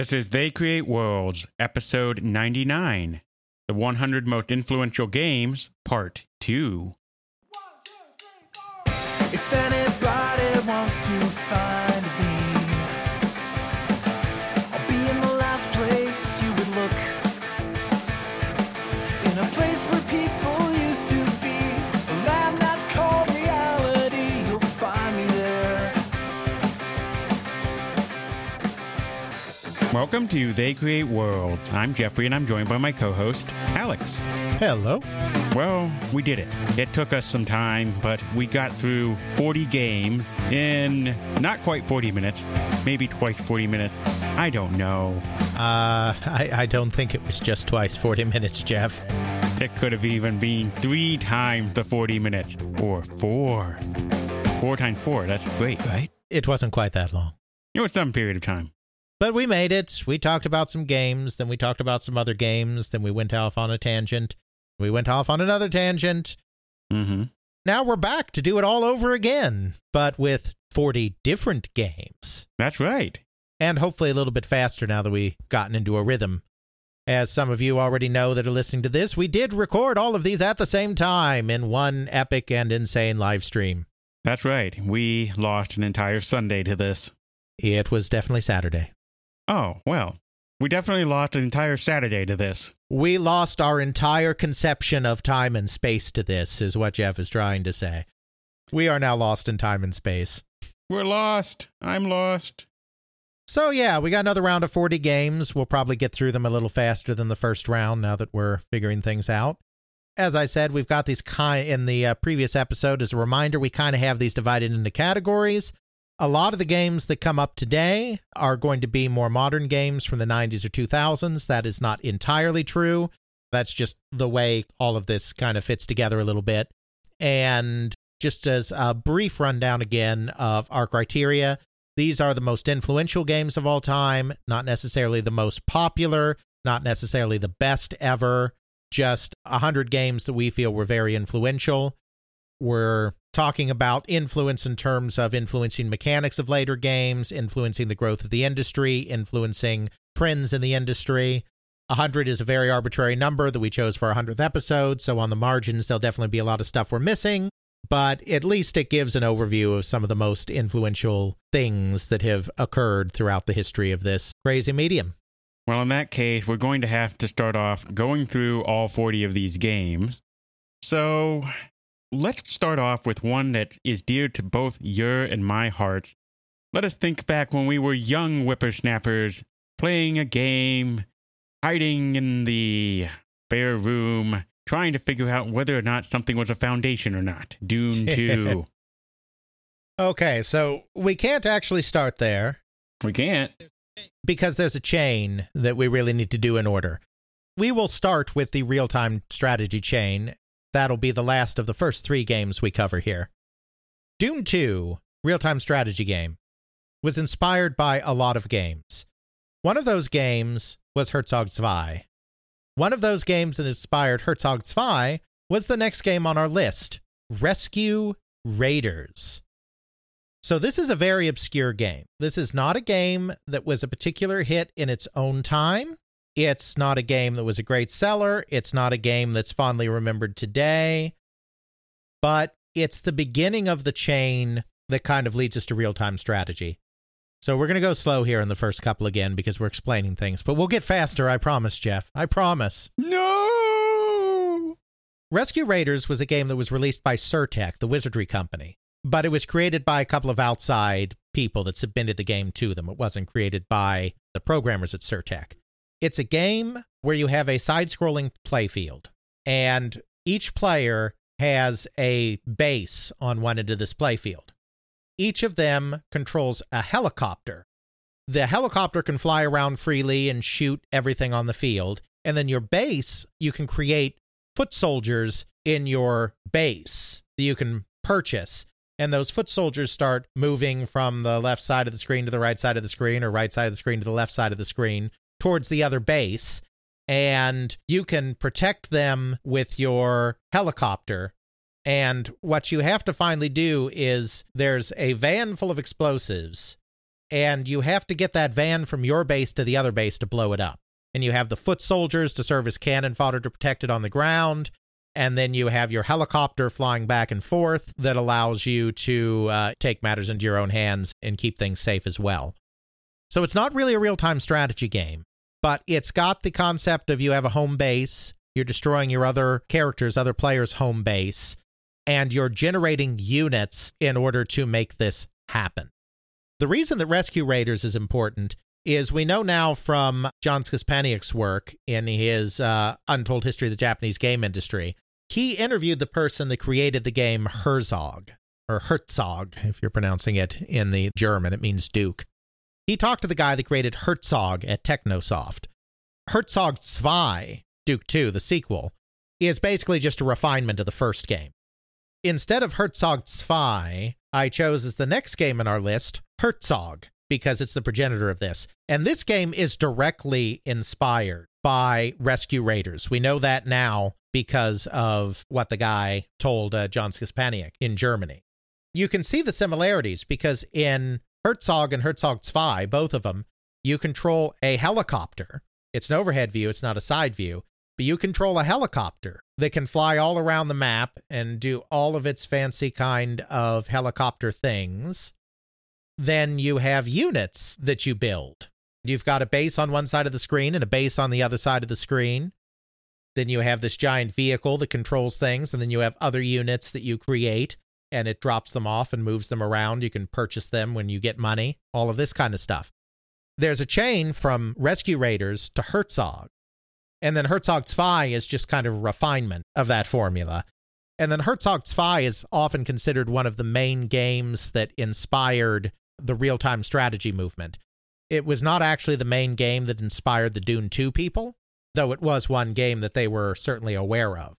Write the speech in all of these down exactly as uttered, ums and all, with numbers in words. This is They Create Worlds, Episode ninety-nine, The one hundred Most Influential Games, Part two. If anybody wants to find me, I'll be in the last place you would look, in a place where people used to be, a land that's called reality. You'll find me there. Welcome to They Create Worlds. I'm Jeffrey, and I'm joined by my co-host, Alex. Hello. Well, we did it. It took us some time, but we got through forty games in not quite forty minutes, maybe twice forty minutes. I don't know. Uh, I, I don't think it was just twice forty minutes, Jeff. It could have even been three times the forty minutes, or four. Four times four, that's great, right? It wasn't quite that long. It was some period of time. But we made it. We talked about some games, then we talked about some other games, then we went off on a tangent. We went off on another tangent. Mm-hmm. Now we're back to do it all over again, but with forty different games. That's right. And hopefully a little bit faster now that we've gotten into a rhythm. As some of you already know that are listening to this, we did record all of these at the same time in one epic and insane live stream. That's right. We lost an entire Sunday to this. It was definitely Saturday. Oh, well. We definitely lost an entire Saturday to this. We lost our entire conception of time and space to this, is what Jeff is trying to say. We are now lost in time and space. We're lost. I'm lost. So, yeah, we got another round of forty games. We'll probably get through them a little faster than the first round now that we're figuring things out. As I said, we've got these kind in the uh, previous episode. As a reminder, we kind of have these divided into categories. A lot of the games that come up today are going to be more modern games from the nineties or two thousands. That is not entirely true. That's just the way all of this kind of fits together a little bit. And just as a brief rundown again of our criteria, these are the most influential games of all time, not necessarily the most popular, not necessarily the best ever, just one hundred games that we feel were very influential. We're talking about influence in terms of influencing mechanics of later games, influencing the growth of the industry, influencing trends in the industry. one hundred is a very arbitrary number that we chose for our hundredth episode, so on the margins there'll definitely be a lot of stuff we're missing, but at least it gives an overview of some of the most influential things that have occurred throughout the history of this crazy medium. Well, in that case, we're going to have to start off going through all forty of these games. So let's start off with one that is dear to both your and my hearts. Let us think back when we were young whippersnappers, playing a game, hiding in the bare room, trying to figure out whether or not something was a foundation or not. Dune two. Okay, so we can't actually start there. We can't. Because there's a chain that we really need to do in order. We will start with the real-time strategy chain. That'll be the last of the first three games we cover here. Dune two, real-time strategy game, was inspired by a lot of games. One of those games was Herzog Zwei. One of those games that inspired Herzog Zwei was the next game on our list, Rescue Raiders. So this is a very obscure game. This is not a game that was a particular hit in its own time. It's not a game that was a great seller. It's not a game that's fondly remembered today. But it's the beginning of the chain that kind of leads us to real-time strategy. So we're going to go slow here in the first couple again because we're explaining things. But we'll get faster, I promise, Jeff. I promise. No! Rescue Raiders was a game that was released by Surtech, the Wizardry company. But it was created by a couple of outside people that submitted the game to them. It wasn't created by the programmers at Surtech. It's a game where you have a side-scrolling playfield, and each player has a base on one end of this playfield. Each of them controls a helicopter. The helicopter can fly around freely and shoot everything on the field, and then your base, you can create foot soldiers in your base that you can purchase, and those foot soldiers start moving from the left side of the screen to the right side of the screen, or right side of the screen to the left side of the screen, towards the other base, and you can protect them with your helicopter. And what you have to finally do is there's a van full of explosives, and you have to get that van from your base to the other base to blow it up. And you have the foot soldiers to serve as cannon fodder to protect it on the ground. And then you have your helicopter flying back and forth that allows you to uh, take matters into your own hands and keep things safe as well. So it's not really a real-time strategy game, but it's got the concept of you have a home base, you're destroying your other characters, other players' home base, and you're generating units in order to make this happen. The reason that Rescue Raiders is important is we know now from John Scaspaniak's work in his uh, Untold History of the Japanese Game Industry, he interviewed the person that created the game Herzog, or Herzog, if you're pronouncing it in the German, it means Duke. He talked to the guy that created Herzog at Technosoft. Herzog Zwei, Duke two, the sequel, is basically just a refinement of the first game. Instead of Herzog Zwei, I chose as the next game in our list, Herzog, because it's the progenitor of this. And this game is directly inspired by Rescue Raiders. We know that now because of what the guy told uh, John Scaspaniak in Germany. You can see the similarities because in Herzog and Herzog Zwei, both of them, you control a helicopter. It's an overhead view, it's not a side view, but you control a helicopter that can fly all around the map and do all of its fancy kind of helicopter things. Then you have units that you build. You've got a base on one side of the screen and a base on the other side of the screen. Then you have this giant vehicle that controls things, and then you have other units that you create, and it drops them off and moves them around. You can purchase them when you get money, all of this kind of stuff. There's a chain from Rescue Raiders to Herzog, and then Herzog Zwei is just kind of a refinement of that formula. And then Herzog Zwei is often considered one of the main games that inspired the real-time strategy movement. It was not actually the main game that inspired the Dune two people, though it was one game that they were certainly aware of.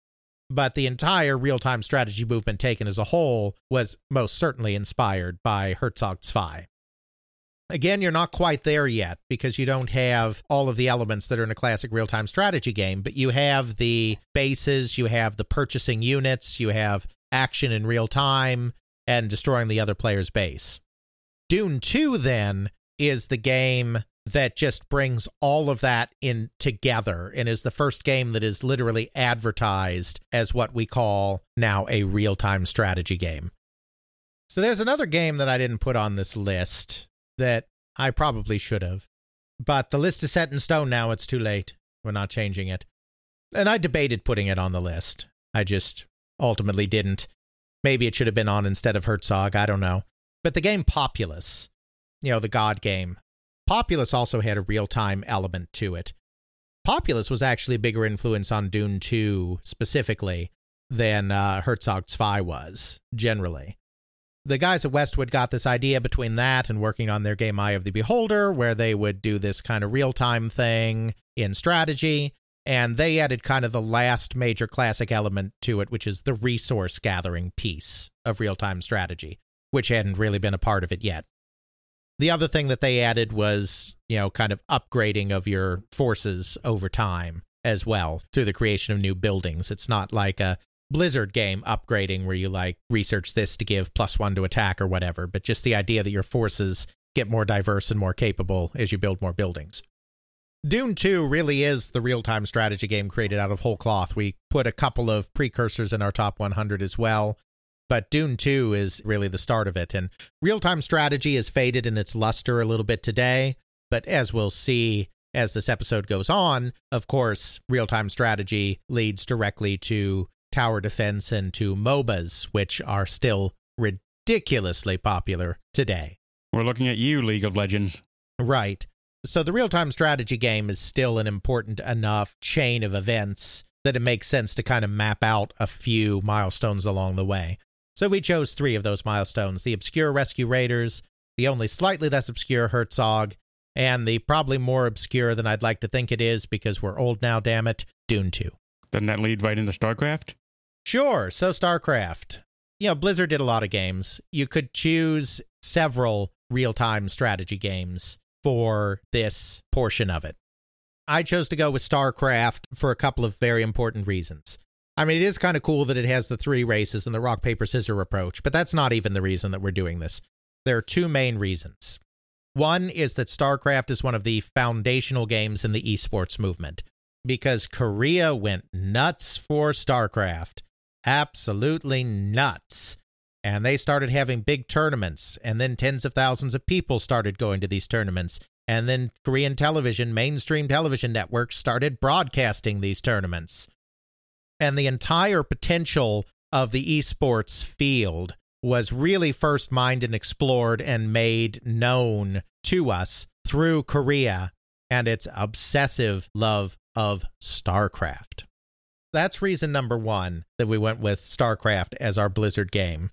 But the entire real-time strategy movement taken as a whole was most certainly inspired by Herzog Zwei. Again, you're not quite there yet because you don't have all of the elements that are in a classic real-time strategy game, but you have the bases, you have the purchasing units, you have action in real time, and destroying the other player's base. Dune two, then, is the game that just brings all of that in together and is the first game that is literally advertised as what we call now a real-time strategy game. So there's another game that I didn't put on this list that I probably should have, but the list is set in stone now. It's too late. We're not changing it. And I debated putting it on the list. I just ultimately didn't. Maybe it should have been on instead of Herzog. I don't know. But the game Populous, you know, the God game, Populous also had a real-time element to it. Populous was actually a bigger influence on Dune two specifically than uh, Herzog Zwei was, generally. The guys at Westwood got this idea between that and working on their game Eye of the Beholder, where they would do this kind of real-time thing in strategy, and they added kind of the last major classic element to it, which is the resource-gathering piece of real-time strategy, which hadn't really been a part of it yet. The other thing that they added was, you know, kind of upgrading of your forces over time as well through the creation of new buildings. It's not like a Blizzard game upgrading where you, like, research this to give plus one to attack or whatever, but just the idea that your forces get more diverse and more capable as you build more buildings. Dune two really is the real-time strategy game created out of whole cloth. We put a couple of precursors in our top one hundred as well. But Dune two is really the start of it, and real-time strategy has faded in its luster a little bit today, but as we'll see as this episode goes on, of course, real-time strategy leads directly to tower defense and to MOBAs, which are still ridiculously popular today. We're looking at you, League of Legends. Right. So the real-time strategy game is still an important enough chain of events that it makes sense to kind of map out a few milestones along the way. So we chose three of those milestones, the obscure Rescue Raiders, the only slightly less obscure Herzog, and the probably more obscure than I'd like to think it is because we're old now, damn it, Dune two. Doesn't that lead right into StarCraft? Sure, so StarCraft. You know, Blizzard did a lot of games. You could choose several real-time strategy games for this portion of it. I chose to go with StarCraft for a couple of very important reasons. I mean, it is kind of cool that it has the three races and the rock, paper, scissor approach, but that's not even the reason that we're doing this. There are two main reasons. One is that StarCraft is one of the foundational games in the esports movement, because Korea went nuts for StarCraft. Absolutely nuts. And they started having big tournaments, and then tens of thousands of people started going to these tournaments. And then Korean television, mainstream television networks started broadcasting these tournaments. And the entire potential of the esports field was really first mined and explored and made known to us through Korea and its obsessive love of StarCraft. That's reason number one that we went with StarCraft as our Blizzard game.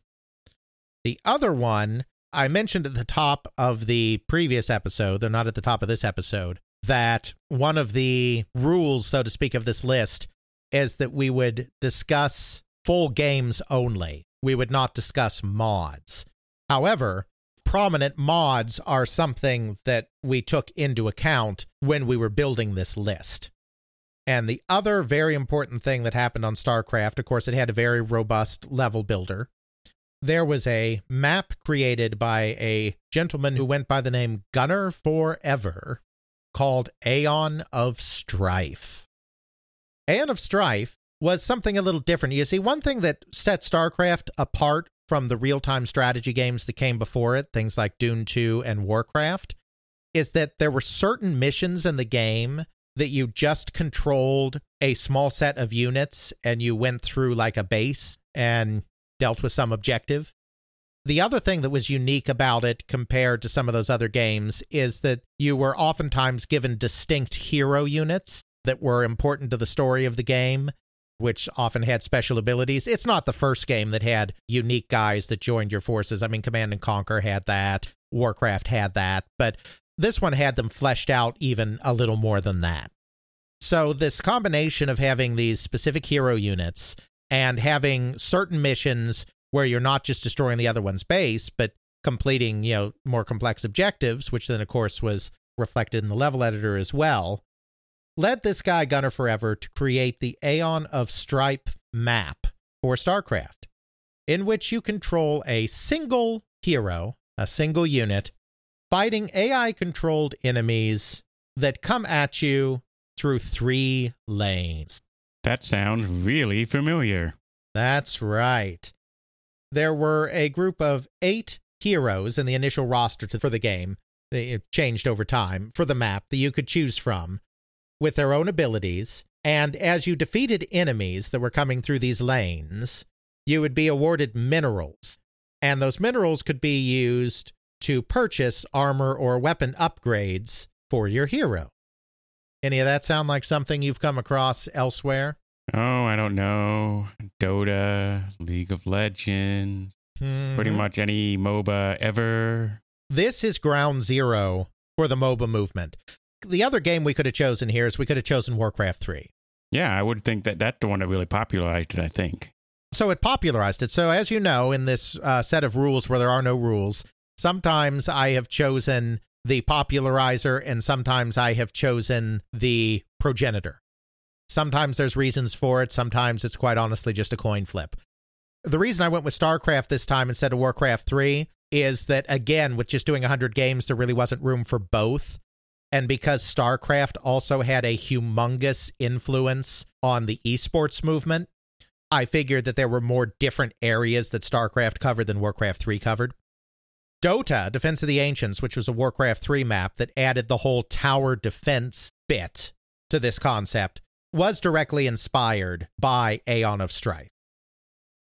The other one, I mentioned at the top of the previous episode, though not at the top of this episode, that one of the rules, so to speak, of this list is that we would discuss full games only. We would not discuss mods. However, prominent mods are something that we took into account when we were building this list. And the other very important thing that happened on StarCraft, of course, it had a very robust level builder. There was a map created by a gentleman who went by the name Gunner Forever called Aeon of Strife. Aeon of Strife was something a little different. You see, one thing that set StarCraft apart from the real-time strategy games that came before it, things like Dune two and Warcraft, is that there were certain missions in the game that you just controlled a small set of units and you went through like a base and dealt with some objective. The other thing that was unique about it compared to some of those other games is that you were oftentimes given distinct hero units that were important to the story of the game, which often had special abilities. It's not the first game that had unique guys that joined your forces. I mean, Command and Conquer had that, Warcraft had that, but this one had them fleshed out even a little more than that. So this combination of having these specific hero units and having certain missions where you're not just destroying the other one's base, but completing, you know, more complex objectives, which then, of course, was reflected in the level editor as well, led this guy, Gunner Forever, to create the Aeon of Strife map for StarCraft, in which you control a single hero, a single unit, fighting A I-controlled enemies that come at you through three lanes. That sounds really familiar. That's right. There were a group of eight heroes in the initial roster to, for the game. It changed over time for the map that you could choose from with their own abilities. And as you defeated enemies that were coming through these lanes, you would be awarded minerals. And those minerals could be used to purchase armor or weapon upgrades for your hero. Any of that sound like something you've come across elsewhere? Oh, I don't know. Dota, League of Legends, mm-hmm. Pretty much any MOBA ever. This is ground zero for the MOBA movement. The other game we could have chosen here is we could have chosen Warcraft three. Yeah, I would think that that's the one that really popularized it, I think. So it popularized it. So as you know, in this uh, set of rules where there are no rules, sometimes I have chosen the popularizer, and sometimes I have chosen the progenitor. Sometimes there's reasons for it. Sometimes it's quite honestly just a coin flip. The reason I went with StarCraft this time instead of Warcraft three is that, again, with just doing one hundred games, there really wasn't room for both. And because StarCraft also had a humongous influence on the esports movement, I figured that there were more different areas that StarCraft covered than Warcraft three covered. Dota, Defense of the Ancients, which was a Warcraft three map that added the whole tower defense bit to this concept, was directly inspired by Aeon of Strife.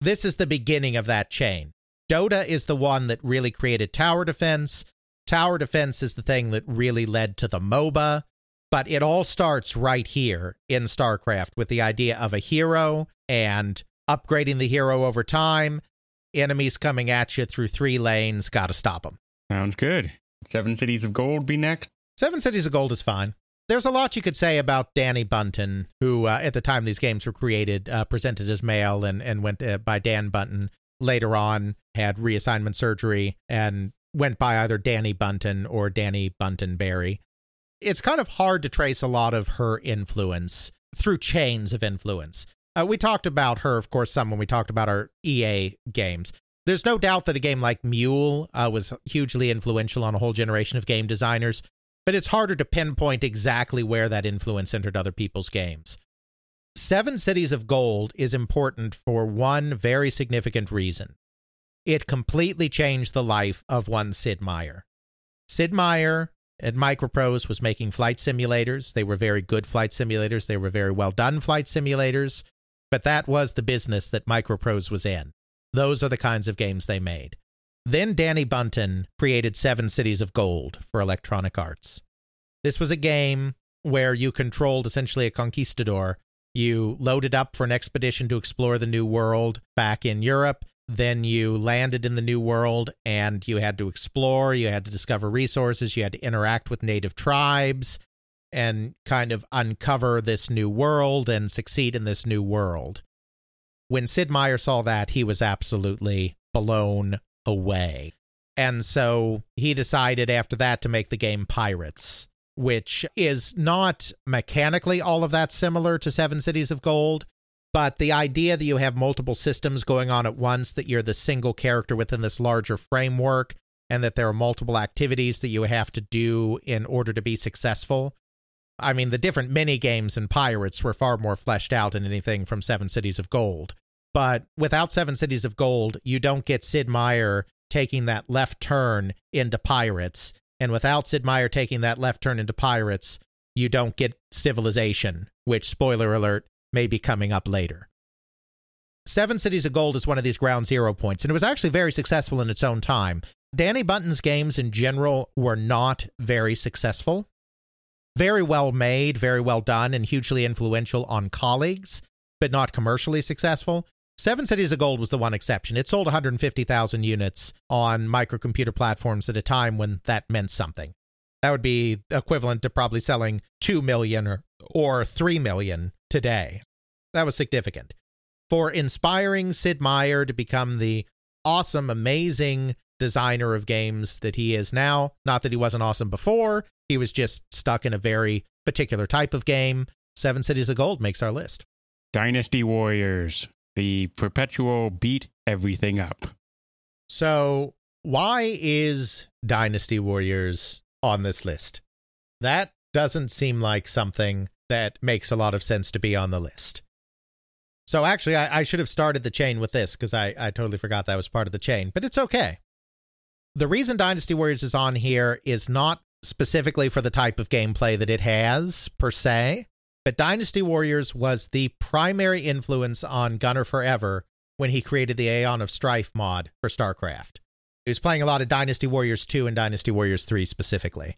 This is the beginning of that chain. Dota is the one that really created tower defense. Tower defense is the thing that really led to the MOBA, but it all starts right here in StarCraft with the idea of a hero and upgrading the hero over time. Enemies coming at you through three lanes, gotta stop them. Sounds good. Seven Cities of Gold be next? Seven Cities of Gold is fine. There's a lot you could say about Danny Bunton, who uh, at the time these games were created, uh, presented as male and, and went uh, by Dan Bunton. Later on, had reassignment surgery and went by either Danny Bunton or Danny Bunton Berry. It's kind of hard to trace a lot of her influence through chains of influence. Uh, we talked about her, of course, some when we talked about our E A games. there's no doubt that a game like Mule uh, was hugely influential on a whole generation of game designers, but it's harder to pinpoint exactly where that influence entered other people's games. Seven Cities of Gold is important for one very significant reason. It completely changed the life of one Sid Meier. Sid Meier at Microprose was making flight simulators. They were very good flight simulators. They were very well done flight simulators. But that was the business that Microprose was in. Those are the kinds of games they made. Then Danny Bunton created Seven Cities of Gold for Electronic Arts. This was a game where you controlled essentially a conquistador. You loaded up for an expedition to explore the New World back in Europe. Then you landed in the New World and you had to explore, you had to discover resources, you had to interact with native tribes and kind of uncover this new world and succeed in this new world. When Sid Meier saw that, he was absolutely blown away. And so he decided after that to make the game Pirates, which is not mechanically all of that similar to Seven Cities of Gold, but the idea that you have multiple systems going on at once, that you're the single character within this larger framework, and that there are multiple activities that you have to do in order to be successful. I mean, the different mini-games in Pirates were far more fleshed out than anything from Seven Cities of Gold. But without Seven Cities of Gold, you don't get Sid Meier taking that left turn into Pirates. And without Sid Meier taking that left turn into Pirates, you don't get Civilization, which, spoiler alert, may be coming up later. Seven Cities of Gold is one of these ground zero points, and it was actually very successful in its own time. Danny Bunton's games in general were not very successful. Very well made, very well done, and hugely influential on colleagues, but not commercially successful. Seven Cities of Gold was the one exception. It sold one hundred fifty thousand units on microcomputer platforms at a time when that meant something. That would be equivalent to probably selling two million or, or three million today. That was significant. For inspiring Sid Meier to become the awesome, amazing designer of games that he is now, not that he wasn't awesome before, he was just stuck in a very particular type of game, Seven Cities of Gold makes our list. Dynasty Warriors, the perpetual beat everything up. So why is Dynasty Warriors on this list? That doesn't seem like something that makes a lot of sense to be on the list. So actually, I, I should have started the chain with this because I, I totally forgot that was part of the chain, but it's okay. The reason Dynasty Warriors is on here is not specifically for the type of gameplay that it has, per se, but Dynasty Warriors was the primary influence on Gunner Forever when he created the Aeon of Strife mod for StarCraft. He was playing a lot of Dynasty Warriors two and Dynasty Warriors three specifically.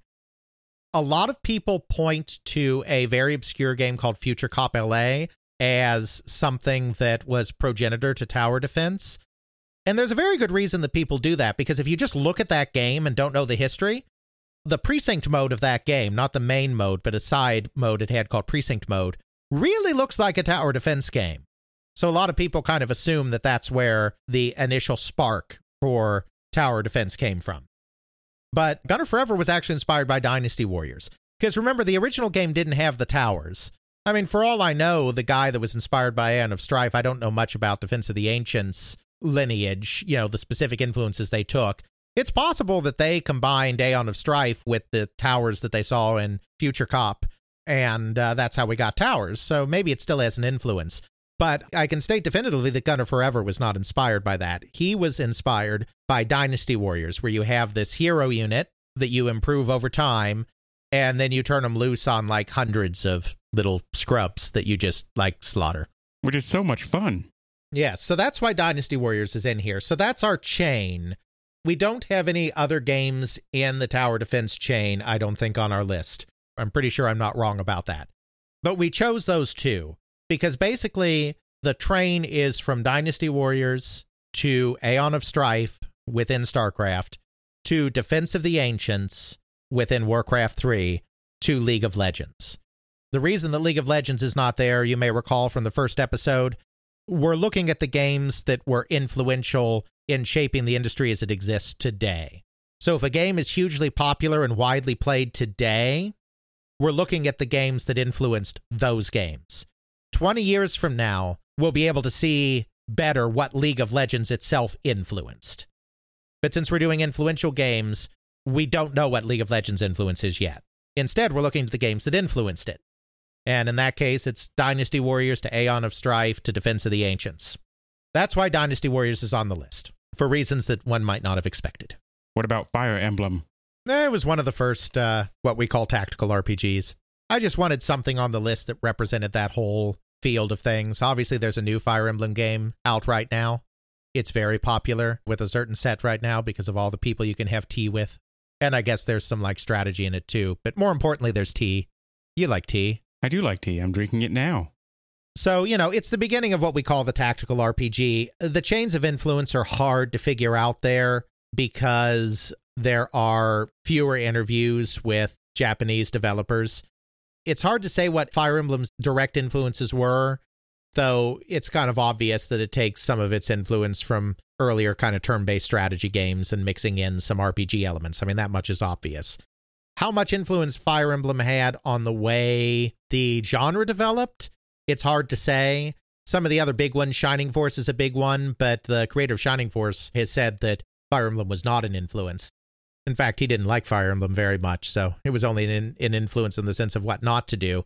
A lot of people point to a very obscure game called Future Cop L A as something that was progenitor to tower defense. And there's a very good reason that people do that, because if you just look at that game and don't know the history, the precinct mode of that game, not the main mode, but a side mode it had called precinct mode, really looks like a tower defense game. So a lot of people kind of assume that that's where the initial spark for tower defense came from. But Gunner Forever was actually inspired by Dynasty Warriors, because remember, the original game didn't have the towers. I mean, for all I know, the guy that was inspired by Aeon of Strife, I don't know much about Defense of the Ancients lineage, you know, the specific influences they took. It's possible that they combined Aeon of Strife with the towers that they saw in Future Cop, and uh, that's how we got towers, so maybe it still has an influence. But I can state definitively that Gunner Forever was not inspired by that. He was inspired by Dynasty Warriors, where you have this hero unit that you improve over time, and then you turn them loose on, like, hundreds of little scrubs that you just, like, slaughter. Which is so much fun. Yeah, so that's why Dynasty Warriors is in here. So that's our chain. We don't have any other games in the tower defense chain, I don't think, on our list. I'm pretty sure I'm not wrong about that. But we chose those two because basically the train is from Dynasty Warriors to Aeon of Strife within StarCraft to Defense of the Ancients within Warcraft three to League of Legends. The reason that League of Legends is not there, you may recall from the first episode, we're looking at the games that were influential in shaping the industry as it exists today. So if a game is hugely popular and widely played today, we're looking at the games that influenced those games. twenty years from now, we'll be able to see better what League of Legends itself influenced. But since we're doing influential games, we don't know what League of Legends influences yet. Instead, we're looking at the games that influenced it. And in that case, it's Dynasty Warriors to Aeon of Strife to Defense of the Ancients. That's why Dynasty Warriors is on the list, for reasons that one might not have expected. What about Fire Emblem? It was one of the first, uh, what we call tactical R P Gs. I just wanted something on the list that represented that whole field of things. Obviously, there's a new Fire Emblem game out right now. It's very popular with a certain set right now because of all the people you can have tea with. And I guess there's some, like, strategy in it, too. But more importantly, there's tea. You like tea. I do like tea. I'm drinking it now. So, you know, it's the beginning of what we call the tactical R P G. The chains of influence are hard to figure out there because there are fewer interviews with Japanese developers. It's hard to say what Fire Emblem's direct influences were, though it's kind of obvious that it takes some of its influence from earlier kind of turn-based strategy games and mixing in some R P G elements. I mean, that much is obvious. How much influence Fire Emblem had on the way the genre developed, it's hard to say. Some of the other big ones, Shining Force is a big one, but the creator of Shining Force has said that Fire Emblem was not an influence. In fact, he didn't like Fire Emblem very much, so it was only an, an influence in the sense of what not to do.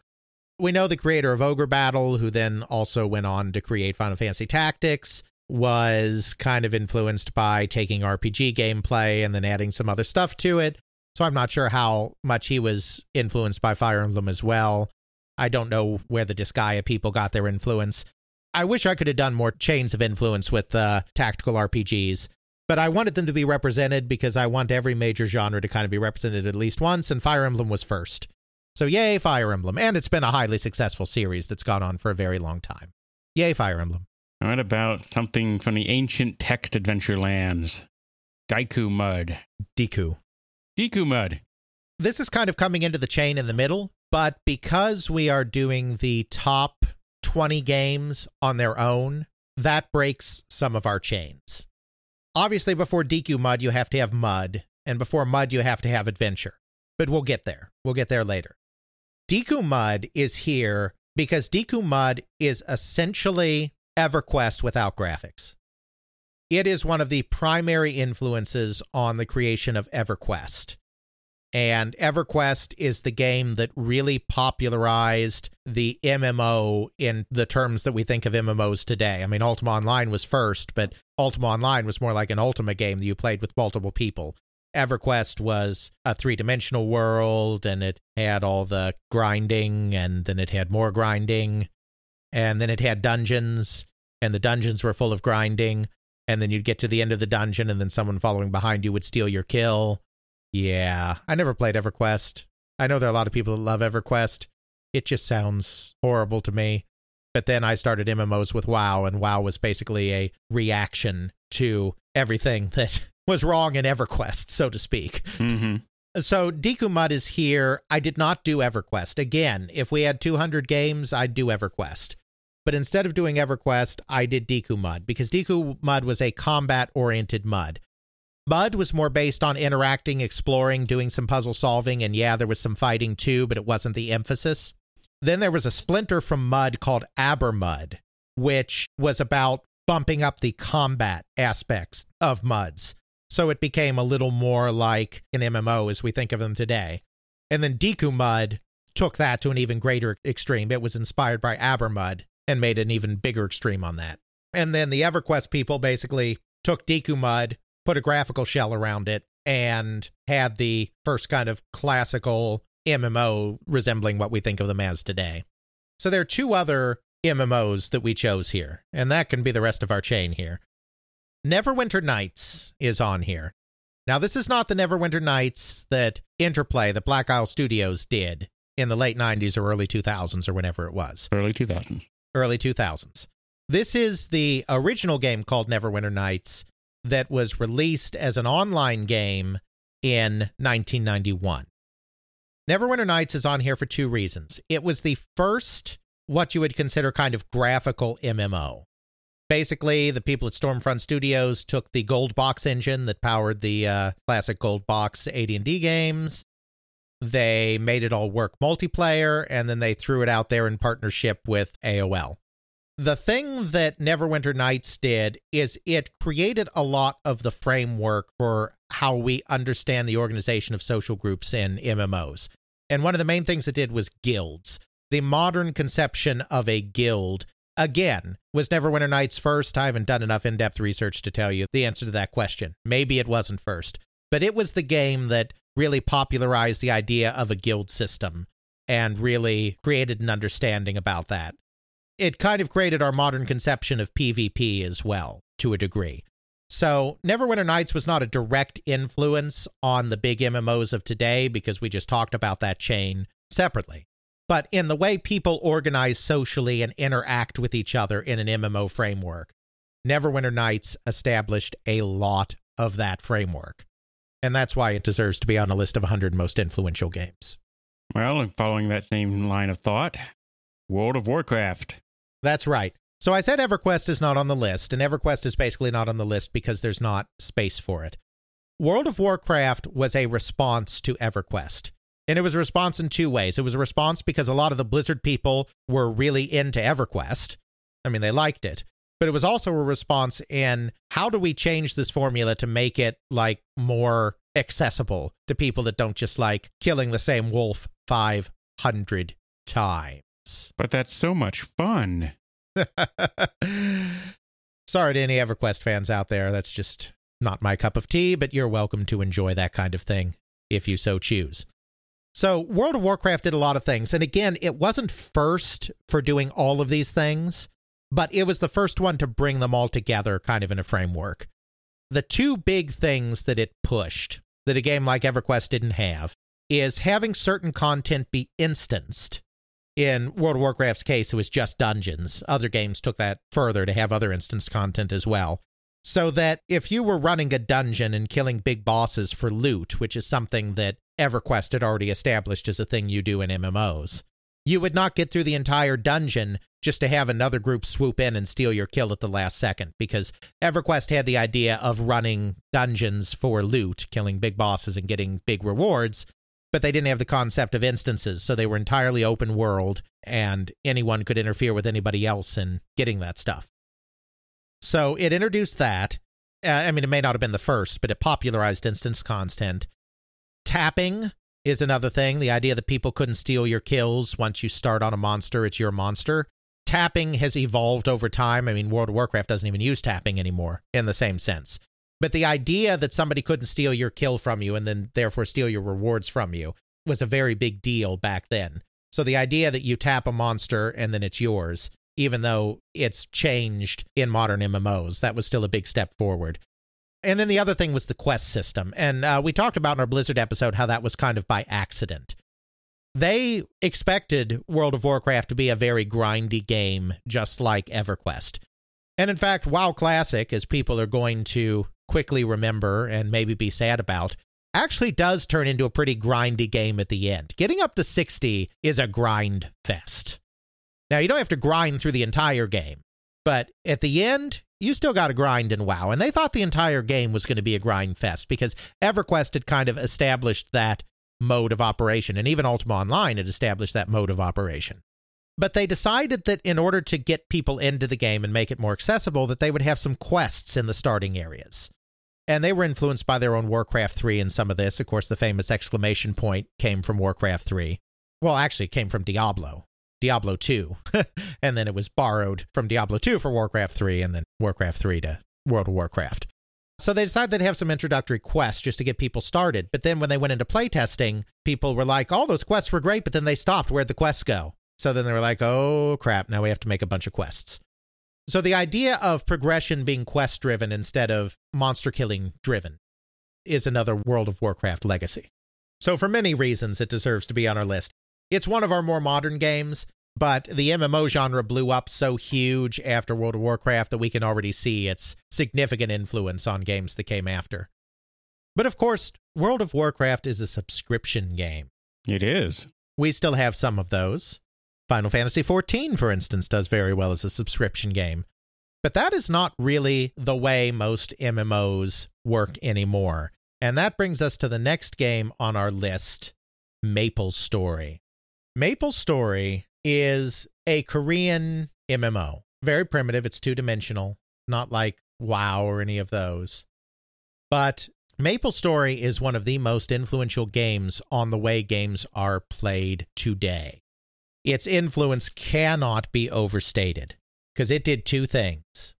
We know the creator of Ogre Battle, who then also went on to create Final Fantasy Tactics, was kind of influenced by taking R P G gameplay and then adding some other stuff to it. So I'm not sure how much he was influenced by Fire Emblem as well. I don't know where the Disgaea people got their influence. I wish I could have done more chains of influence with uh, tactical R P Gs, but I wanted them to be represented because I want every major genre to kind of be represented at least once, and Fire Emblem was first. So yay, Fire Emblem. And it's been a highly successful series that's gone on for a very long time. Yay, Fire Emblem. What about something from the ancient Text adventure lands? Diku Mud. Diku. Diku Mud. This is kind of coming into the chain in the middle, but because we are doing the top twenty games on their own, that breaks some of our chains. Obviously, before Diku Mud, you have to have Mud, and before Mud, you have to have Adventure. But we'll get there. We'll get there later. Diku Mud is here because Diku Mud is essentially EverQuest without graphics. It is one of the primary influences on the creation of EverQuest. And EverQuest is the game that really popularized the M M O in the terms that we think of M M Os today. I mean, Ultima Online was first, but Ultima Online was more like an Ultima game that you played with multiple people. EverQuest was a three-dimensional world, and it had all the grinding, and then it had more grinding, and then it had dungeons, and the dungeons were full of grinding, and then you'd get to the end of the dungeon, and then someone following behind you would steal your kill. Yeah, I never played EverQuest. I know there are a lot of people that love EverQuest. It just sounds horrible to me. But then I started M M Os with WoW, and WoW was basically a reaction to everything that was wrong in EverQuest, so to speak. Mm-hmm. So Diku Mud is here. I did not do EverQuest. Again, if we had two hundred games, I'd do EverQuest. But instead of doing EverQuest, I did Diku Mud, because Diku Mud was a combat-oriented mud. Mud was more based on interacting, exploring, doing some puzzle solving, and yeah, there was some fighting too, but it wasn't the emphasis. Then there was a splinter from Mud called Aber Mud, which was about bumping up the combat aspects of MUDs. So it became a little more like an M M O as we think of them today. And then Diku Mud took that to an even greater extreme. It was inspired by Aber Mud and made an even bigger extreme on that. And then the EverQuest people basically took Diku Mud, put a graphical shell around it, and had the first kind of classical M M O resembling what we think of them as today. So there are two other M M Os that we chose here, and that can be the rest of our chain here. Neverwinter Nights is on here. Now, this is not the Neverwinter Nights that Interplay, the Black Isle Studios, did in the late nineties or early two thousands or whenever it was. Early two thousands. Early two thousands. This is the original game called Neverwinter Nights that was released as an online game in nineteen ninety-one. Neverwinter Nights is on here for two reasons. It was the first, what you would consider kind of graphical M M O. Basically, the people at Stormfront Studios took the Gold Box engine that powered the uh, classic Gold Box A D and D games. They made it all work multiplayer, and then they threw it out there in partnership with A O L. the thing that Neverwinter Nights did is it created a lot of the framework for how we understand the organization of social groups in M M Os. And one of the main things it did was guilds. The modern conception of a guild, again, was Neverwinter Nights first. I haven't done enough in-depth research to tell you the answer to that question. Maybe it wasn't first. But it was the game that really popularized the idea of a guild system and really created an understanding about that. It kind of created our modern conception of PvP as well, to a degree. So Neverwinter Nights was not a direct influence on the big M M Os of today, because we just talked about that chain separately. But in the way people organize socially and interact with each other in an M M O framework, Neverwinter Nights established a lot of that framework. And that's why it deserves to be on a list of one hundred most influential games. Well, and following that same line of thought, World of Warcraft. That's right. So I said EverQuest is not on the list, and EverQuest is basically not on the list because there's not space for it. World of Warcraft was a response to EverQuest, and it was a response in two ways. It was a response because a lot of the Blizzard people were really into EverQuest. I mean, they liked it. But it was also a response in how do we change this formula to make it like more accessible to people that don't just like killing the same wolf five hundred times. But that's so much fun. Sorry to any EverQuest fans out there. That's just not my cup of tea, but you're welcome to enjoy that kind of thing if you so choose. So World of Warcraft did a lot of things. And again, it wasn't first for doing all of these things. But it was the first one to bring them all together kind of in a framework. The two big things that it pushed that a game like EverQuest didn't have is having certain content be instanced. In World of Warcraft's case, it was just dungeons. Other games took that further to have other instance content as well. So that if you were running a dungeon and killing big bosses for loot, which is something that EverQuest had already established as a thing you do in M M Os, you would not get through the entire dungeon just to have another group swoop in and steal your kill at the last second, because EverQuest had the idea of running dungeons for loot, killing big bosses and getting big rewards, but they didn't have the concept of instances, so they were entirely open world, and anyone could interfere with anybody else in getting that stuff. So it introduced that. Uh, I mean, it may not have been the first, but it popularized instance content. Tapping is another thing. The idea that people couldn't steal your kills. Once you start on a monster, it's your monster. Tapping has evolved over time. I mean, World of Warcraft doesn't even use tapping anymore in the same sense. But the idea that somebody couldn't steal your kill from you and then therefore steal your rewards from you was a very big deal back then. So the idea that you tap a monster and then it's yours, even though it's changed in modern M M Os, that was still a big step forward. And then the other thing was the quest system. And uh, we talked about in our Blizzard episode how that was kind of by accident. They expected World of Warcraft to be a very grindy game, just like EverQuest. And in fact, WoW Classic, as people are going to quickly remember and maybe be sad about, actually does turn into a pretty grindy game at the end. Getting up to sixty is a grind fest. Now, you don't have to grind through the entire game, but at the end, you still got to grind in WoW. And they thought the entire game was going to be a grind fest because EverQuest had kind of established that mode of operation. And even Ultima Online had established that mode of operation. But they decided that in order to get people into the game and make it more accessible, that they would have some quests in the starting areas. And they were influenced by their own Warcraft three and some of this. Of course, the famous exclamation point came from Warcraft three. Well, actually, it came from Diablo. Diablo two, and then it was borrowed from Diablo two for Warcraft three, and then Warcraft three to World of Warcraft. So they decided they'd have some introductory quests just to get people started, but then when they went into playtesting, people were like, all those quests were great, but then they stopped. Where'd the quests go? So then they were like, oh, crap, now we have to make a bunch of quests. So the idea of progression being quest-driven instead of monster-killing-driven is another World of Warcraft legacy. So for many reasons, it deserves to be on our list. It's one of our more modern games, but the M M O genre blew up so huge after World of Warcraft that we can already see its significant influence on games that came after. But of course, World of Warcraft is a subscription game. It is. We still have some of those. Final Fantasy fourteen, for instance, does very well as a subscription game. But that is not really the way most M M Os work anymore. And that brings us to the next game on our list, MapleStory. MapleStory is a Korean M M O. very primitive. It's two-dimensional, not like WoW or any of those. But MapleStory is one of the most influential games on the way games are played today. Its influence cannot be overstated, because it did two things,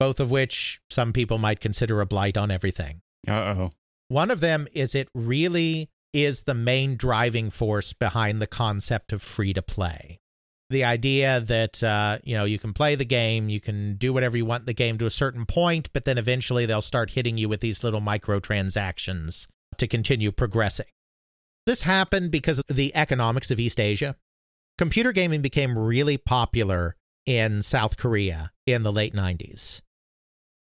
both of which some people might consider a blight on everything. Uh-oh. One of them is it really is the main driving force behind the concept of free-to-play. The idea that, uh, you know, you can play the game, you can do whatever you want in the game to a certain point, but then eventually they'll start hitting you with these little microtransactions to continue progressing. This happened because of the economics of East Asia. Computer gaming became really popular in South Korea in the late nineties.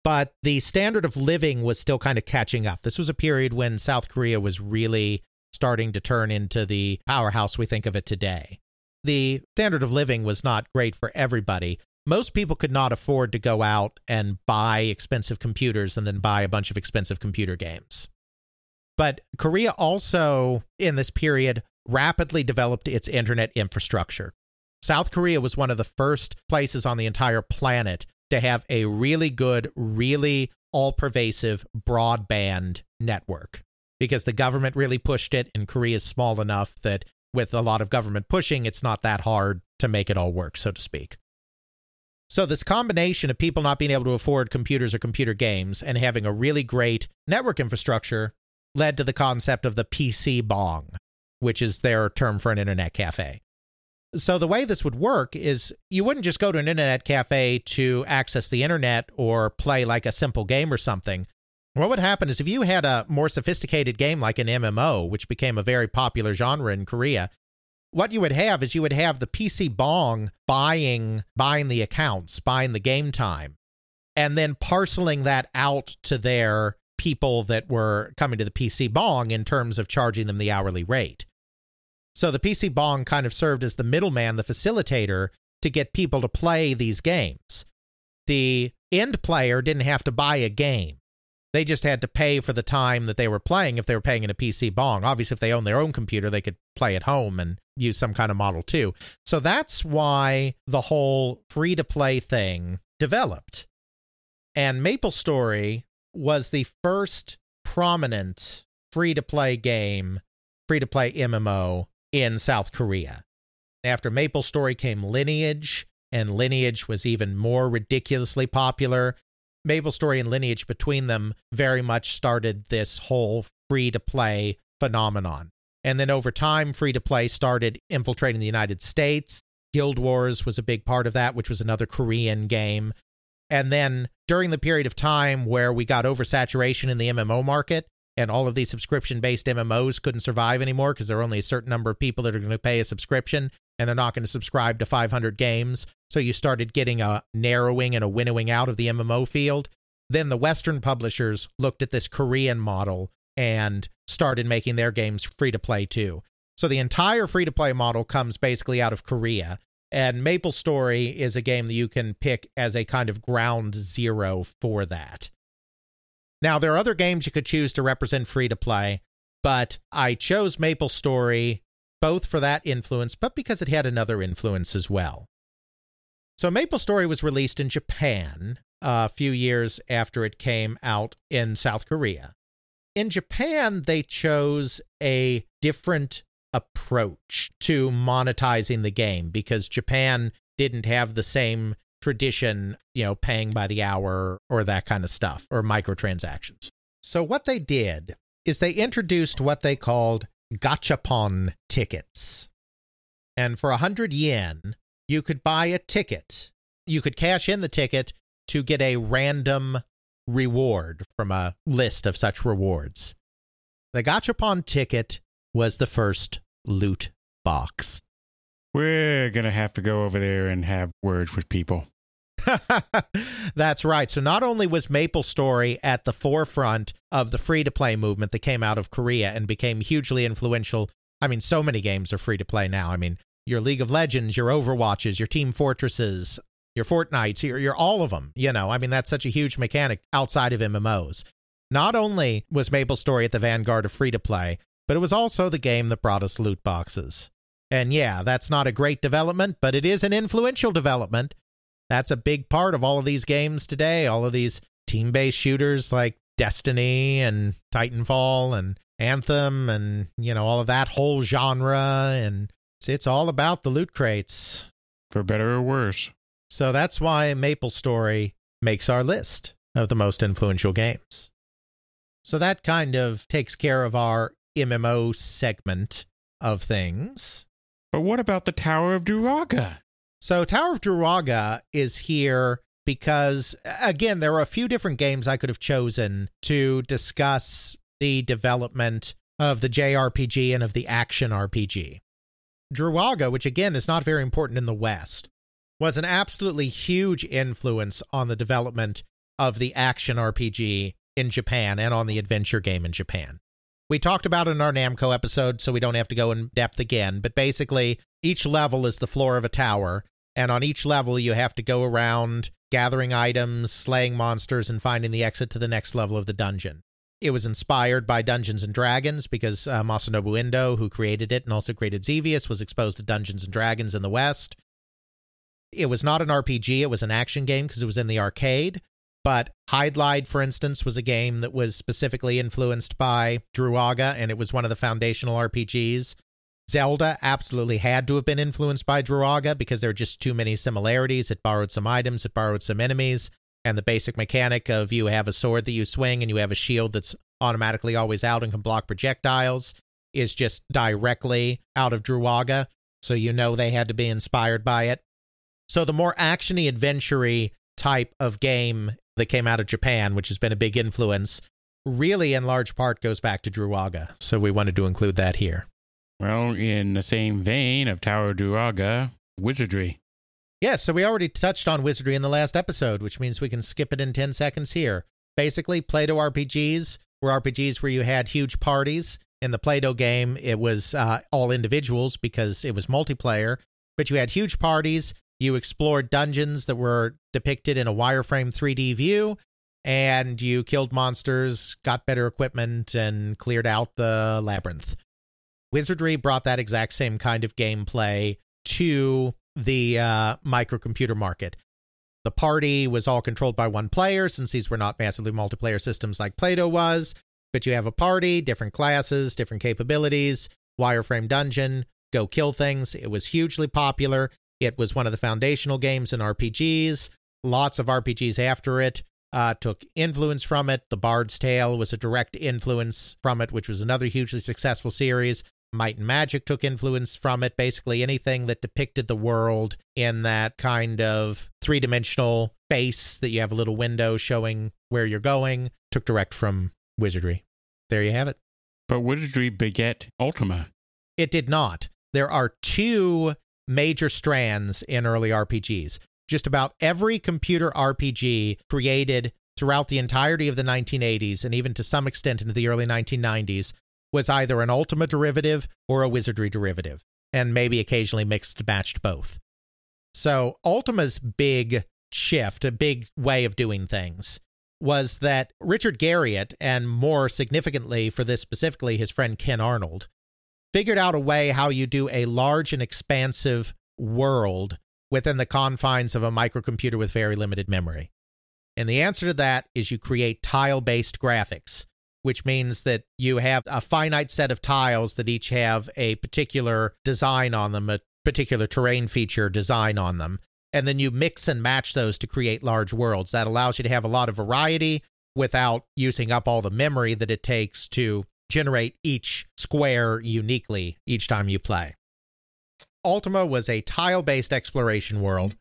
But the standard of living was still kind of catching up. This was a period when South Korea was really starting to turn into the powerhouse we think of it today. The standard of living was not great for everybody. Most people could not afford to go out and buy expensive computers and then buy a bunch of expensive computer games. But Korea also, in this period, rapidly developed its internet infrastructure. South Korea was one of the first places on the entire planet to have a really good, really all-pervasive broadband network, because the government really pushed it, and Korea is small enough that with a lot of government pushing, it's not that hard to make it all work, so to speak. So this combination of people not being able to afford computers or computer games and having a really great network infrastructure led to the concept of the P C bang, which is their term for an internet cafe. So the way this would work is you wouldn't just go to an internet cafe to access the internet or play like a simple game or something. What would happen is if you had a more sophisticated game like an M M O, which became a very popular genre in Korea, what you would have is you would have the P C bang buying, buying the accounts, buying the game time, and then parceling that out to their people that were coming to the P C bang in terms of charging them the hourly rate. So the P C bang kind of served as the middleman, the facilitator, to get people to play these games. The end player didn't have to buy a game. They just had to pay for the time that they were playing if they were paying in a P C bang. Obviously, if they owned their own computer, they could play at home and use some kind of model too. So that's why the whole free-to-play thing developed. And MapleStory was the first prominent free-to-play game, free-to-play M M O in South Korea. After MapleStory came Lineage, and Lineage was even more ridiculously popular. MapleStory and Lineage, between them, very much started this whole free-to-play phenomenon. And then over time, free-to-play started infiltrating the United States. Guild Wars was a big part of that, which was another Korean game. And then during the period of time where we got oversaturation in the M M O market, and all of these subscription-based M M Os couldn't survive anymore because there are only a certain number of people that are going to pay a subscription, and they're not going to subscribe to five hundred games. So you started getting a narrowing and a winnowing out of the M M O field. Then the Western publishers looked at this Korean model and started making their games free-to-play too. So the entire free-to-play model comes basically out of Korea, and MapleStory is a game that you can pick as a kind of ground zero for that. Now, there are other games you could choose to represent free-to-play, but I chose MapleStory both for that influence, but because it had another influence as well. So MapleStory was released in Japan a few years after it came out in South Korea. In Japan, they chose a different approach to monetizing the game because Japan didn't have the same tradition, you know, paying by the hour or that kind of stuff, or microtransactions. So what they did is they introduced what they called gachapon tickets. And for one hundred yen, you could buy a ticket. You could cash in the ticket to get a random reward from a list of such rewards. The gachapon ticket was the first loot box. We're going to have to go over there and have words with people. That's right. So not only was MapleStory at the forefront of the free-to-play movement that came out of Korea and became hugely influential. I mean, so many games are free-to-play now. I mean, your League of Legends, your Overwatches, your Team Fortresses, your Fortnites, your, your all of them. You know, I mean, that's such a huge mechanic outside of M M Os. Not only was MapleStory at the vanguard of free-to-play, but it was also the game that brought us loot boxes. And yeah, that's not a great development, but it is an influential development. that's a big part of all of these games today. All of these team-based shooters like Destiny and Titanfall and Anthem and, you know, all of that whole genre. And it's, it's all about the loot crates. For better or worse. So that's why MapleStory makes our list of the most influential games. So that kind of takes care of our M M O segment of things. But what about the Tower of Druaga? So Tower of Druaga is here because, again, there are a few different games I could have chosen to discuss the development of the J R P G and of the action R P G. Druaga, which again is not very important in the West, was an absolutely huge influence on the development of the action R P G in Japan and on the adventure game in Japan. We talked about it in our Namco episode, so we don't have to go in depth again, but basically each level is the floor of a tower, and on each level you have to go around gathering items, slaying monsters, and finding the exit to the next level of the dungeon. It was inspired by Dungeons and Dragons because uh, Masanobu Endo, who created it and also created Xevious, was exposed to Dungeons and Dragons in the West. It was not an R P G, it was an action game because it was in the arcade, but Hydlide, for instance, was a game that was specifically influenced by Druaga, and it was one of the foundational R P Gs. Zelda absolutely had to have been influenced by Druaga because there are just too many similarities. It borrowed some items, it borrowed some enemies, and the basic mechanic of you have a sword that you swing and you have a shield that's automatically always out and can block projectiles is just directly out of Druaga, so you know they had to be inspired by it. So the more action-y, adventure-y type of game that came out of Japan, which has been a big influence, really in large part goes back to Druaga, so we wanted to include that here. Well, in the same vein of Tower of Druaga, Wizardry. Yes, yeah, so we already touched on Wizardry in the last episode, which means we can skip it in ten seconds here. Basically, Plato R P Gs were R P Gs where you had huge parties. In the Plato game, it was uh, all individuals because it was multiplayer, but you had huge parties. You explored dungeons that were depicted in a wireframe three D view, and you killed monsters, got better equipment, and cleared out the labyrinth. Wizardry brought that exact same kind of gameplay to the uh, microcomputer market. The party was all controlled by one player, since these were not massively multiplayer systems like Plato was, but you have a party, different classes, different capabilities, wireframe dungeon, go kill things. It was hugely popular. It was one of the foundational games in R P Gs. Lots of R P Gs after it uh, took influence from it. The Bard's Tale was a direct influence from it, which was another hugely successful series. Might and Magic took influence from it. Basically anything that depicted the world in that kind of three-dimensional space that you have a little window showing where you're going took direct from Wizardry. There you have it. But Wizardry beget Ultima. It did not. There are two major strands in early R P Gs. Just about every computer R P G created throughout the entirety of the nineteen eighties and even to some extent into the early nineteen nineties was either an Ultima derivative or a Wizardry derivative, and maybe occasionally mixed and matched both. So Ultima's big shift, a big way of doing things, was that Richard Garriott, and more significantly for this specifically, his friend Ken Arnold, figured out a way how you do a large and expansive world within the confines of a microcomputer with very limited memory. And the answer to that is you create tile-based graphics, which means that you have a finite set of tiles that each have a particular design on them, a particular terrain feature design on them, and then you mix and match those to create large worlds. That allows you to have a lot of variety without using up all the memory that it takes to generate each square uniquely each time you play. Ultima was a tile-based exploration world.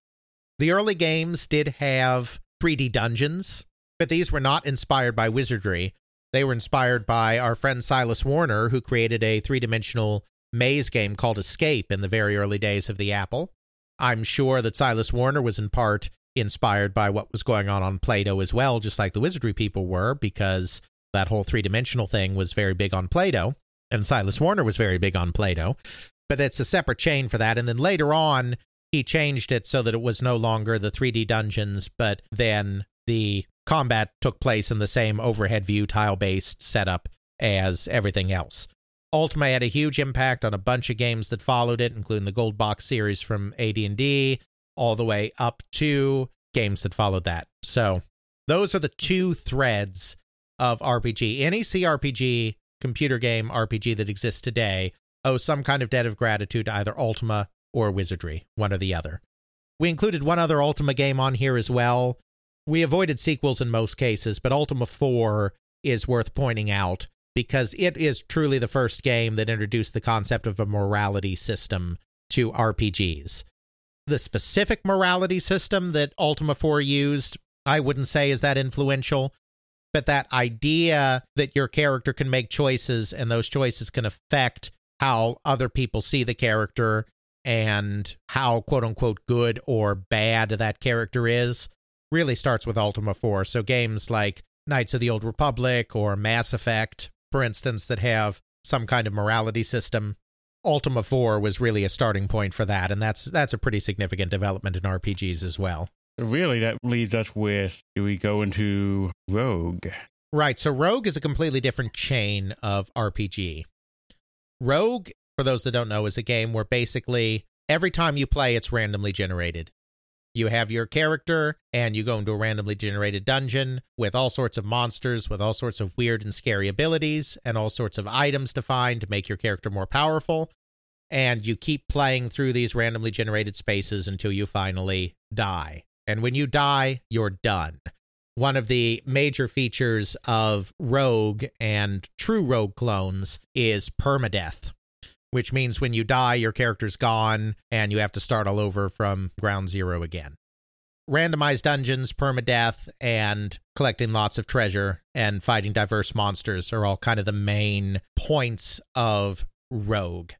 The early games did have three D dungeons, but these were not inspired by Wizardry. They were inspired by our friend Silas Warner, who created a three-dimensional maze game called Escape in the very early days of the Apple. I'm sure that Silas Warner was in part inspired by what was going on on Plato as well, just like the Wizardry people were, because that whole three-dimensional thing was very big on Plato, and Silas Warner was very big on Plato. But it's a separate chain for that, and then later on, he changed it so that it was no longer the three D dungeons, but then the combat took place in the same overhead view tile-based setup as everything else. Ultima had a huge impact on a bunch of games that followed it, including the Gold Box series from A D and D, all the way up to games that followed that. So those are the two threads of R P G. Any C R P G, computer game R P G that exists today, owes some kind of debt of gratitude to either Ultima or Wizardry, one or the other. We included one other Ultima game on here as well. We avoided sequels in most cases, but Ultima four is worth pointing out because it is truly the first game that introduced the concept of a morality system to R P Gs. The specific morality system that Ultima four used, I wouldn't say is that influential, but that idea that your character can make choices and those choices can affect how other people see the character and how, quote-unquote, good or bad that character is, really starts with Ultima four. So games like Knights of the Old Republic or Mass Effect, for instance, that have some kind of morality system, Ultima four was really a starting point for that, and that's that's a pretty significant development in R P Gs as well. Really, that leaves us with, do we go into Rogue? Right, so Rogue is a completely different chain of R P G. Rogue, for those that don't know, is a game where basically every time you play, it's randomly generated. You have your character, and you go into a randomly generated dungeon with all sorts of monsters, with all sorts of weird and scary abilities, and all sorts of items to find to make your character more powerful. And you keep playing through these randomly generated spaces until you finally die. And when you die, you're done. One of the major features of Rogue and true Rogue clones is permadeath, which means when you die, your character's gone, and you have to start all over from ground zero again. Randomized dungeons, permadeath, and collecting lots of treasure and fighting diverse monsters are all kind of the main points of Rogue.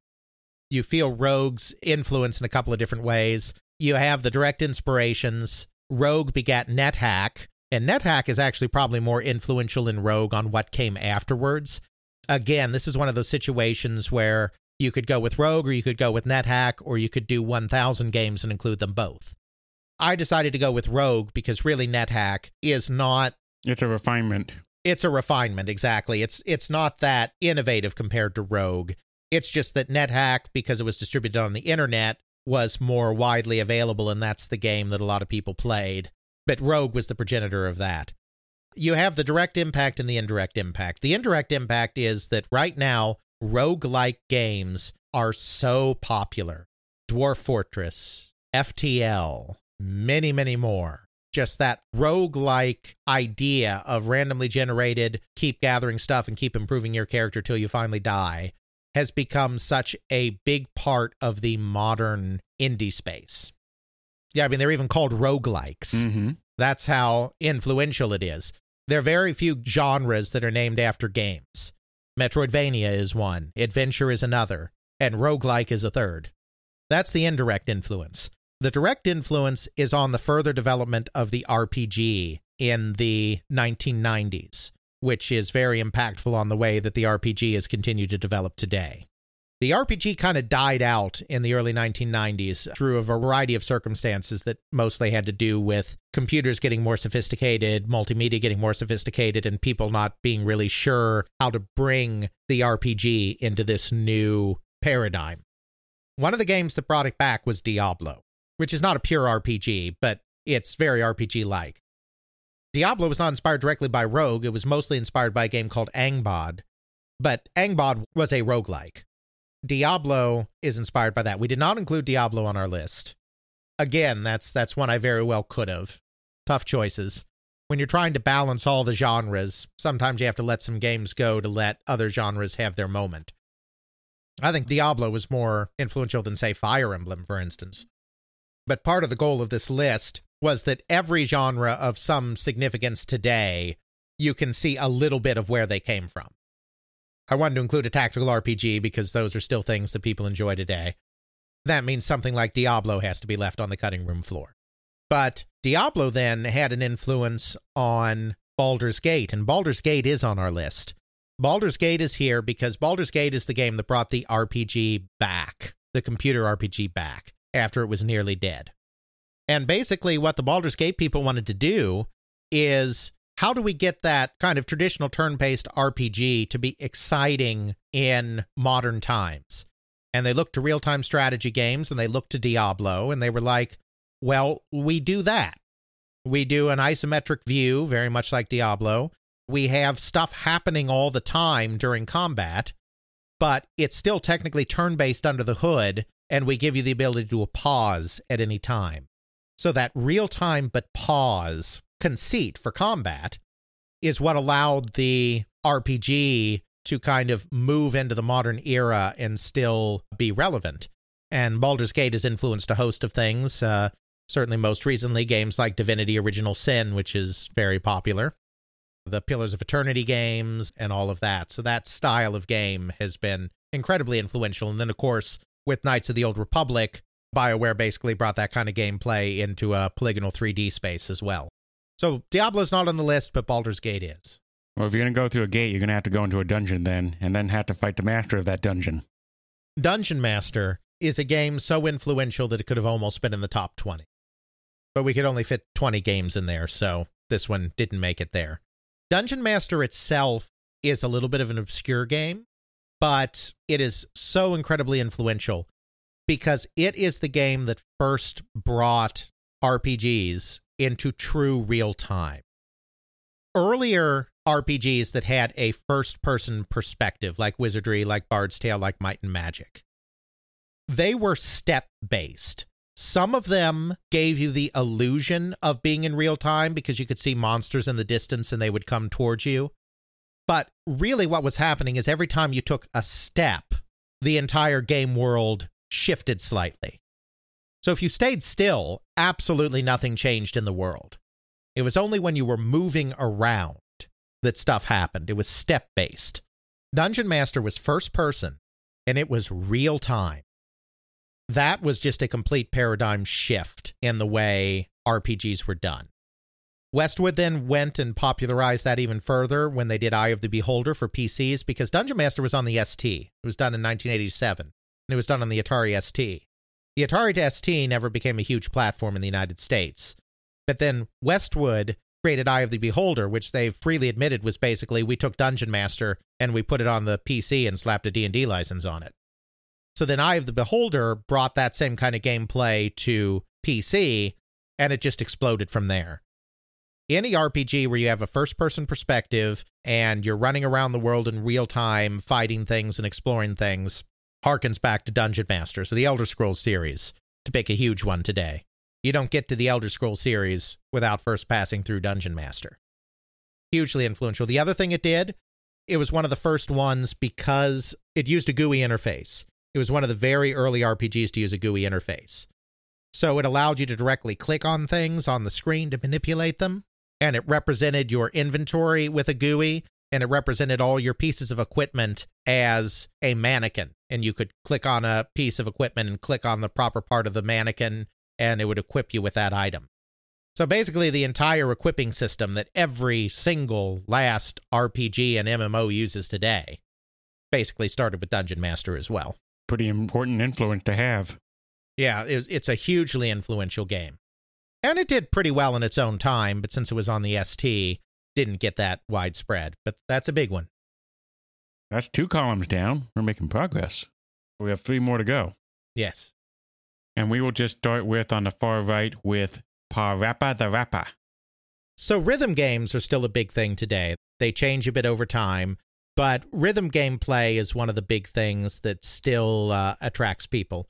You feel Rogue's influence in a couple of different ways. You have the direct inspirations. Rogue begat NetHack, and NetHack is actually probably more influential in Rogue on what came afterwards. Again, this is one of those situations where you could go with Rogue, or you could go with NetHack, or you could do one thousand games and include them both. I decided to go with Rogue because really NetHack is not... It's a refinement. It's a refinement, exactly. It's it's not that innovative compared to Rogue. It's just that NetHack, because it was distributed on the internet, was more widely available, and that's the game that a lot of people played. But Rogue was the progenitor of that. You have the direct impact and the indirect impact. The indirect impact is that right now, roguelike games are so popular. Dwarf Fortress, F T L, many, many more. Just that roguelike idea of randomly generated, keep gathering stuff and keep improving your character till you finally die, has become such a big part of the modern indie space. Yeah, I mean, they're even called roguelikes. Mm-hmm. That's how influential it is. There are very few genres that are named after games. Metroidvania is one, adventure is another, and roguelike is a third. That's the indirect influence. The direct influence is on the further development of the R P G in the nineteen nineties, which is very impactful on the way that the R P G has continued to develop today. The R P G kind of died out in the early nineteen nineties through a variety of circumstances that mostly had to do with computers getting more sophisticated, multimedia getting more sophisticated, and people not being really sure how to bring the R P G into this new paradigm. One of the games that brought it back was Diablo, which is not a pure R P G, but it's very R P G-like. Diablo was not inspired directly by Rogue. It was mostly inspired by a game called Angband, but Angband was a roguelike. Diablo is inspired by that. We did not include Diablo on our list. Again, that's that's one I very well could have. Tough choices. When you're trying to balance all the genres, sometimes you have to let some games go to let other genres have their moment. I think Diablo was more influential than, say, Fire Emblem, for instance. But part of the goal of this list was that every genre of some significance today, you can see a little bit of where they came from. I wanted to include a tactical R P G because those are still things that people enjoy today. That means something like Diablo has to be left on the cutting room floor. But Diablo then had an influence on Baldur's Gate, and Baldur's Gate is on our list. Baldur's Gate is here because Baldur's Gate is the game that brought the R P G back, the computer R P G back, after it was nearly dead. And basically what the Baldur's Gate people wanted to do is, how do we get that kind of traditional turn-based R P G to be exciting in modern times? And they looked to real-time strategy games, and they looked to Diablo, and they were like, Well, we do that. We do an isometric view, very much like Diablo. We have stuff happening all the time during combat, but it's still technically turn-based under the hood, and we give you the ability to do a pause at any time. So that real-time but pause conceit for combat is what allowed the R P G to kind of move into the modern era and still be relevant. And Baldur's Gate has influenced a host of things, uh, certainly most recently games like Divinity Original Sin, which is very popular, the Pillars of Eternity games, and all of that. So that style of game has been incredibly influential. And then, of course, with Knights of the Old Republic, BioWare basically brought that kind of gameplay into a polygonal three D space as well. So Diablo's not on the list, but Baldur's Gate is. Well, if you're going to go through a gate, you're going to have to go into a dungeon then, and then have to fight the master of that dungeon. Dungeon Master is a game so influential that it could have almost been in the top twenty. But we could only fit twenty games in there, so this one didn't make it there. Dungeon Master itself is a little bit of an obscure game, but it is so incredibly influential because it is the game that first brought R P Gs into true real time. Earlier R P Gs that had a first-person perspective, like Wizardry, like Bard's Tale, like Might and Magic, they were step-based. Some of them gave you the illusion of being in real time because you could see monsters in the distance and they would come towards you. But really what was happening is every time you took a step, the entire game world shifted slightly. So if you stayed still, absolutely nothing changed in the world. It was only when you were moving around that stuff happened. It was step-based. Dungeon Master was first person, and it was real time. That was just a complete paradigm shift in the way R P Gs were done. Westwood then went and popularized that even further when they did Eye of the Beholder for P Cs, because Dungeon Master was on the S T. It was done in nineteen eighty-seven, and it was done on the Atari S T. The Atari S T never became a huge platform in the United States. But then Westwood created Eye of the Beholder, which they've freely admitted was basically, we took Dungeon Master and we put it on the P C and slapped a D and D license on it. So then Eye of the Beholder brought that same kind of gameplay to P C, and it just exploded from there. Any R P G where you have a first-person perspective and you're running around the world in real time, fighting things and exploring things, harkens back to Dungeon Master. So the Elder Scrolls series, to pick a huge one today. You don't get to the Elder Scrolls series without first passing through Dungeon Master. Hugely influential. The other thing it did, it was one of the first ones because it used a G U I interface. It was one of the very early R P Gs to use a G U I interface. So it allowed you to directly click on things on the screen to manipulate them, and it represented your inventory with a G U I, and it represented all your pieces of equipment as a mannequin. And you could click on a piece of equipment and click on the proper part of the mannequin, and it would equip you with that item. So basically the entire equipping system that every single last R P G and M M O uses today basically started with Dungeon Master as well. Pretty important influence to have. Yeah, it's a hugely influential game. And it did pretty well in its own time, but since it was on the S T, didn't get that widespread. But that's a big one. That's two columns down. We're making progress. We have three more to go. Yes. And we will just start with, on the far right, with Pa-Rappa the Rappa. So rhythm games are still a big thing today. They change a bit over time. But rhythm gameplay is one of the big things that still uh, attracts people.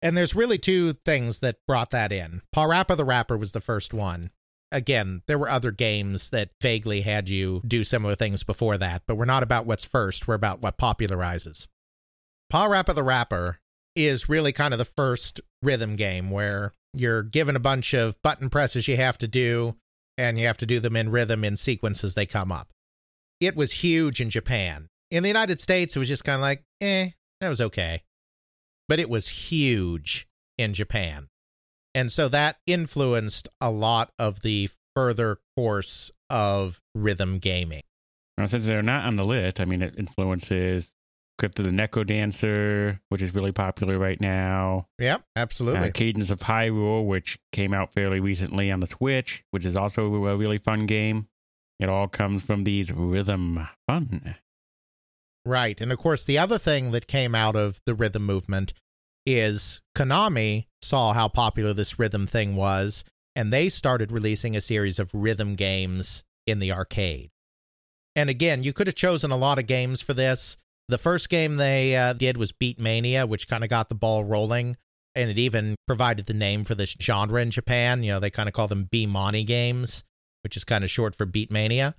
And there's really two things that brought that in. Pa-Rappa the Rapper was the first one. Again, there were other games that vaguely had you do similar things before that, but we're not about what's first, we're about what popularizes. Pa-Rappa the Rapper is really kind of the first rhythm game where you're given a bunch of button presses you have to do, and you have to do them in rhythm in sequence as they come up. It was huge in Japan. In the United States, it was just kind of like, eh, that was okay. But it was huge in Japan. And so that influenced a lot of the further course of rhythm gaming. Now, since they're not on the list, I mean, it influences Crypt of the Necro Dancer, which is really popular right now. Yep, absolutely. Uh, Cadence of Hyrule, which came out fairly recently on the Switch, which is also a really fun game. It all comes from these rhythm fun. Right. And of course, the other thing that came out of the rhythm movement is Konami saw how popular this rhythm thing was, and they started releasing a series of rhythm games in the arcade. And again, you could have chosen a lot of games for this. The first game they uh, did was Beat Mania, which kind of got the ball rolling, and it even provided the name for this genre in Japan. You know, they kind of call them Beatmania games, which is kind of short for Beat Mania.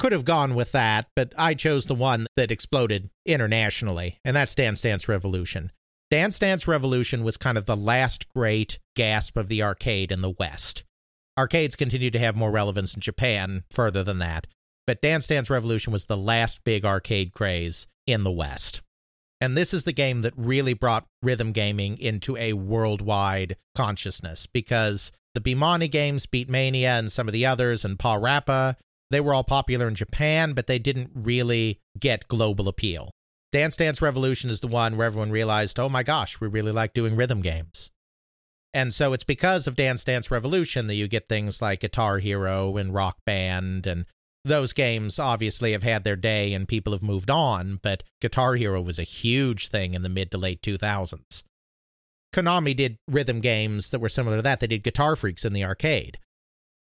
Could have gone with that, but I chose the one that exploded internationally, and that's Dance Dance Revolution. Dance Dance Revolution was kind of the last great gasp of the arcade in the West. Arcades continued to have more relevance in Japan further than that, but Dance Dance Revolution was the last big arcade craze in the West. And this is the game that really brought rhythm gaming into a worldwide consciousness, because the Beatmania games, Beatmania and some of the others, and Pa Rappa, they were all popular in Japan, but they didn't really get global appeal. Dance Dance Revolution is the one where everyone realized, oh my gosh, we really like doing rhythm games. And so it's because of Dance Dance Revolution that you get things like Guitar Hero and Rock Band, and those games obviously have had their day and people have moved on, but Guitar Hero was a huge thing in the mid to late two thousands. Konami did rhythm games that were similar to that. They did Guitar Freaks in the arcade.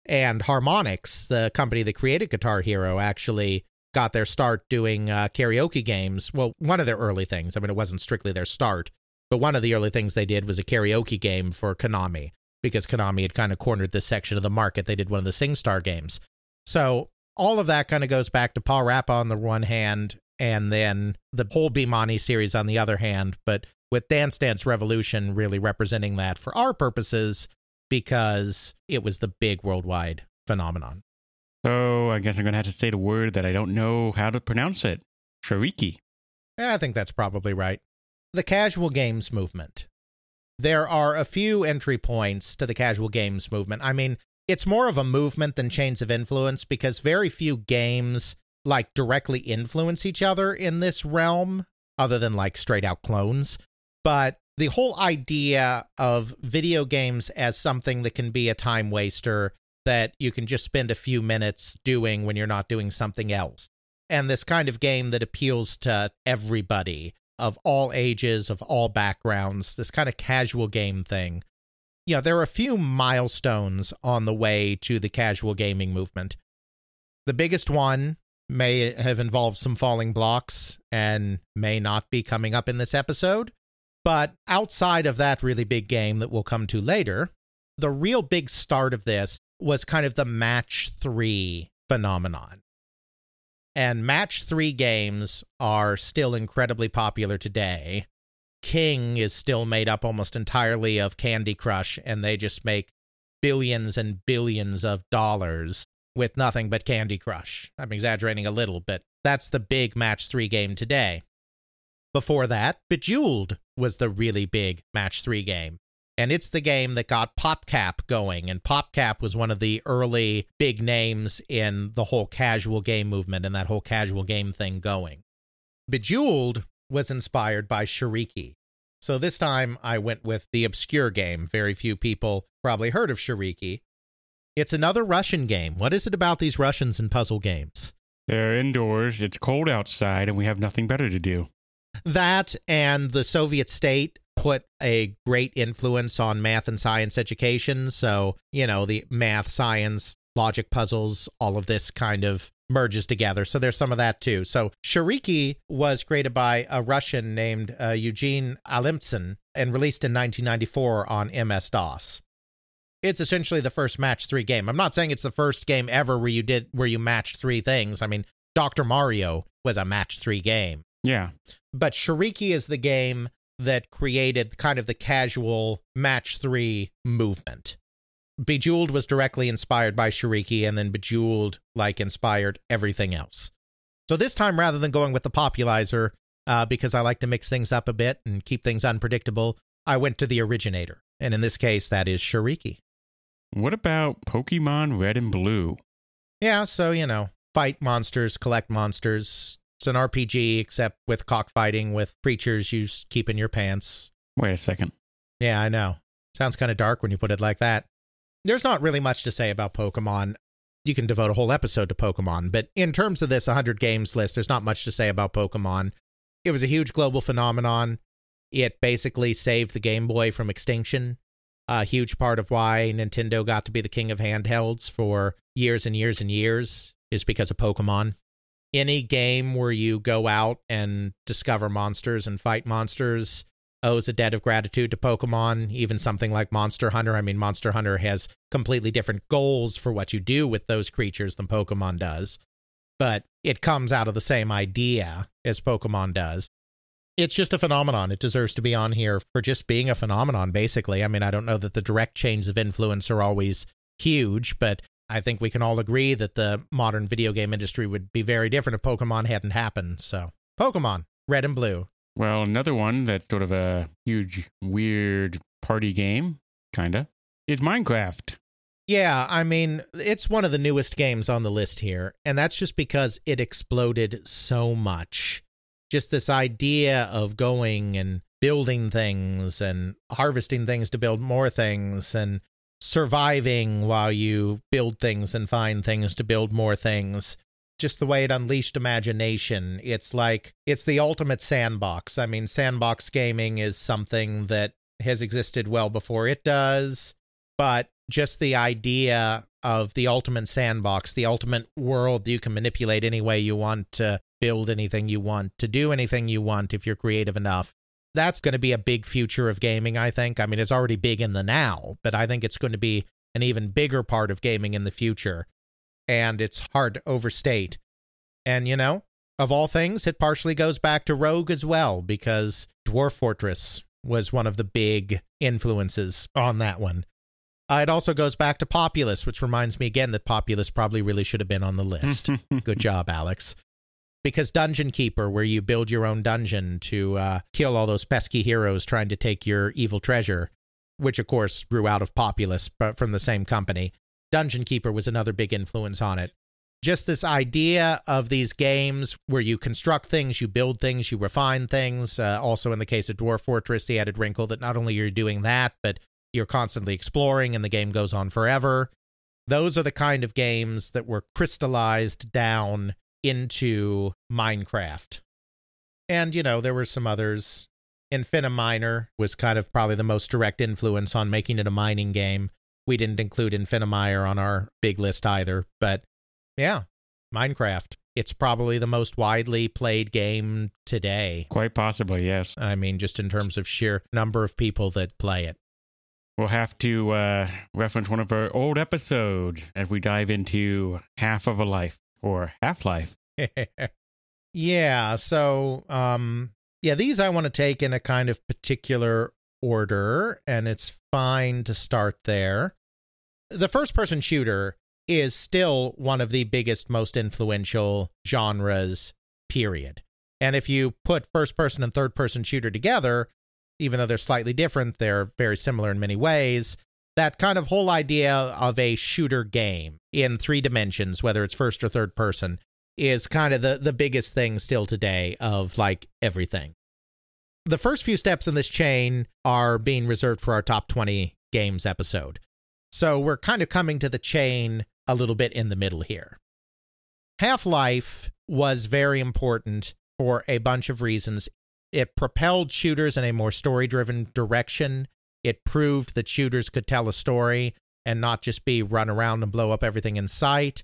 And Harmonix, the company that created Guitar Hero, actually got their start doing uh, karaoke games. Well, one of their early things, I mean, it wasn't strictly their start, but one of the early things they did was a karaoke game for Konami, because Konami had kind of cornered this section of the market. They did one of the SingStar games. So all of that kind of goes back to Pa Rappa on the one hand, and then the whole Beatmania series on the other hand, but with Dance Dance Revolution really representing that for our purposes, because it was the big worldwide phenomenon. So I guess I'm going to have to say the word that I don't know how to pronounce it. Shiriki. Yeah, I think that's probably right. The casual games movement. There are a few entry points to the casual games movement. I mean, it's more of a movement than chains of influence, because very few games like directly influence each other in this realm, other than like straight out clones. But the whole idea of video games as something that can be a time waster that you can just spend a few minutes doing when you're not doing something else. And this kind of game that appeals to everybody of all ages, of all backgrounds, this kind of casual game thing. You know, there are a few milestones on the way to the casual gaming movement. The biggest one may have involved some falling blocks and may not be coming up in this episode. But outside of that really big game that we'll come to later, the real big start of this was kind of the Match three phenomenon. And Match three games are still incredibly popular today. King is still made up almost entirely of Candy Crush, and they just make billions and billions of dollars with nothing but Candy Crush. I'm exaggerating a little, but that's the big Match three game today. Before that, Bejeweled was the really big Match three game. And it's the game that got PopCap going. And PopCap was one of the early big names in the whole casual game movement and that whole casual game thing going. Bejeweled was inspired by Shiriki. So this time I went with the obscure game. Very few people probably heard of Shiriki. It's another Russian game. What is it about these Russians and puzzle games? They're indoors, it's cold outside, and we have nothing better to do. That and the Soviet state put a great influence on math and science education. So, you know, the math, science, logic puzzles, all of this kind of merges together. So there's some of that too. So Shiriki was created by a Russian named uh, Eugene Alimtsin and released in nineteen ninety-four on M S DOS. It's essentially the first Match three game. I'm not saying it's the first game ever where you did where you matched three things. I mean, Doctor Mario was a Match three game. Yeah. But Shiriki is the game that created kind of the casual Match three movement. Bejeweled was directly inspired by Shiriki, and then Bejeweled, like, inspired everything else. So this time, rather than going with the populizer, uh, because I like to mix things up a bit and keep things unpredictable, I went to the originator. And in this case, that is Shiriki. What about Pokemon Red and Blue? Yeah, so, you know, fight monsters, collect monsters. It's an R P G, except with cockfighting with creatures you keep in your pants. Wait a second. Yeah, I know. Sounds kind of dark when you put it like that. There's not really much to say about Pokemon. You can devote a whole episode to Pokemon, but in terms of this one hundred games list, there's not much to say about Pokemon. It was a huge global phenomenon. it basically saved the Game Boy from extinction. A huge part of why Nintendo got to be the king of handhelds for years and years and years is because of Pokemon. Any game where you go out and discover monsters and fight monsters owes a debt of gratitude to Pokemon, even something like Monster Hunter. I mean, Monster Hunter has completely different goals for what you do with those creatures than Pokemon does, but it comes out of the same idea as Pokemon does. It's just a phenomenon. It deserves to be on here for just being a phenomenon, basically. I mean, I don't know that the direct chains of influence are always huge, but I think we can all agree that the modern video game industry would be very different if Pokemon hadn't happened. So, Pokemon, red and blue. Well, another one that's sort of a huge, weird party game, kind of, is Minecraft. Yeah, I mean, it's one of the newest games on the list here, and that's just because it exploded so much. Just this idea of going and building things and harvesting things to build more things and surviving while you build things and find things to build more things. Just the way it unleashed imagination. It's like, it's the ultimate sandbox. I mean, sandbox gaming is something that has existed well before it does, but just the idea of the ultimate sandbox, the ultimate world that you can manipulate any way you want to build anything you want, to do anything you want if you're creative enough. That's going to be a big future of gaming, I think. I mean, it's already big in the now, but I think it's going to be an even bigger part of gaming in the future. And it's hard to overstate. And, you know, of all things, it partially goes back to Rogue as well, because Dwarf Fortress was one of the big influences on that one. Uh, it also goes back to Populous, which reminds me again that Populous probably really should have been on the list. Good job, Alex. Because Dungeon Keeper, where you build your own dungeon to uh, kill all those pesky heroes trying to take your evil treasure, which of course grew out of Populous, but from the same company. Dungeon Keeper was another big influence on it. Just this idea of these games where you construct things, you build things, you refine things. Uh, also in the case of Dwarf Fortress, the added wrinkle that not only you're doing that, but you're constantly exploring and the game goes on forever. Those are the kind of games that were crystallized down into Minecraft. And, you know, there were some others. Infiniminer was kind of probably the most direct influence on making it a mining game. We didn't include Infiniminer on our big list either, but yeah, Minecraft. It's probably the most widely played game today. Quite possibly, yes. I mean, just in terms of sheer number of people that play it. We'll have to uh, reference one of our old episodes as we dive into Half of a Life or Half-Life. yeah, so, um, yeah, these I want to take in a kind of particular order, and it's fine to start there. The first-person shooter is still one of the biggest, most influential genres, period. And if you put first-person and third-person shooter together, even though they're slightly different, they're very similar in many ways. That kind of whole idea of a shooter game in three dimensions, whether it's first or third person, is kind of the, the biggest thing still today of, like, everything. The first few steps in this chain are being reserved for our top twenty games episode. So we're kind of coming to the chain a little bit in the middle here. Half-Life was very important for a bunch of reasons. It propelled shooters in a more story-driven direction. It proved that shooters could tell a story and not just be run around and blow up everything in sight.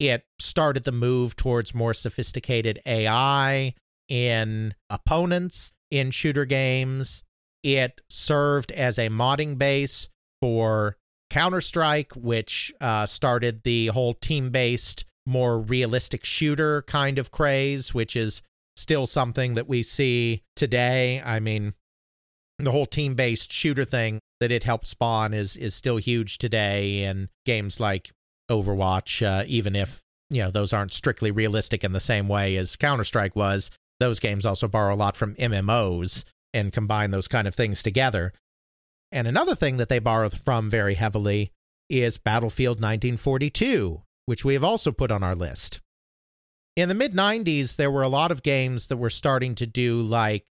It started the move towards more sophisticated A I in opponents in shooter games. It served as a modding base for Counter-Strike, which uh, started the whole team-based, more realistic shooter kind of craze, which is still something that we see today. I mean, the whole team-based shooter thing that it helped spawn is is still huge today in games like Overwatch, uh, even if, you know, those aren't strictly realistic in the same way as Counter-Strike was. Those games also borrow a lot from M M Os and combine those kind of things together. And another thing that they borrow from very heavily is Battlefield nineteen forty-two, which we have also put on our list. In the mid-nineties, there were a lot of games that were starting to do, like,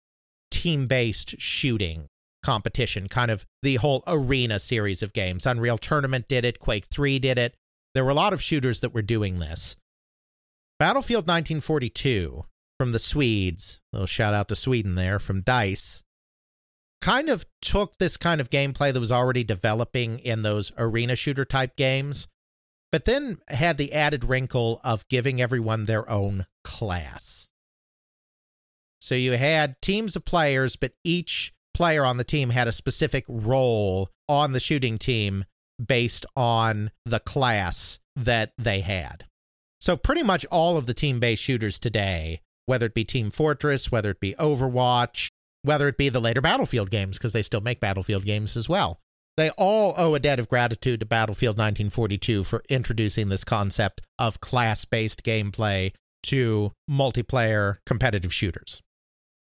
team-based shooting competition, kind of the whole arena series of games. Unreal Tournament did it, Quake three did it. There were a lot of shooters that were doing this. Battlefield nineteen forty-two from the Swedes, little shout out to Sweden there, from DICE, kind of took this kind of gameplay that was already developing in those arena shooter type games, but then had the added wrinkle of giving everyone their own class. So you had teams of players, but each player on the team had a specific role on the shooting team based on the class that they had. So pretty much all of the team-based shooters today, whether it be Team Fortress, whether it be Overwatch, whether it be the later Battlefield games, because they still make Battlefield games as well, they all owe a debt of gratitude to Battlefield nineteen forty-two for introducing this concept of class-based gameplay to multiplayer competitive shooters.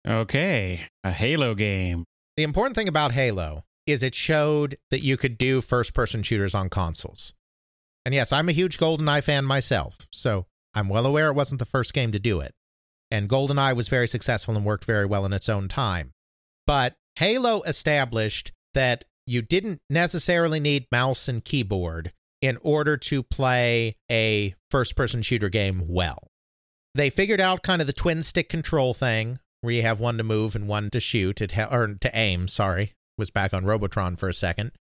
Okay, a Halo game. The important thing about Halo is it showed that you could do first-person shooters on consoles. And yes, I'm a huge GoldenEye fan myself, so I'm well aware it wasn't the first game to do it. And GoldenEye was very successful and worked very well in its own time. But Halo established that you didn't necessarily need mouse and keyboard in order to play a first-person shooter game well. They figured out kind of the twin-stick control thing, where you have one to move and one to shoot, it ha- or to aim, sorry. Was back on Robotron for a second.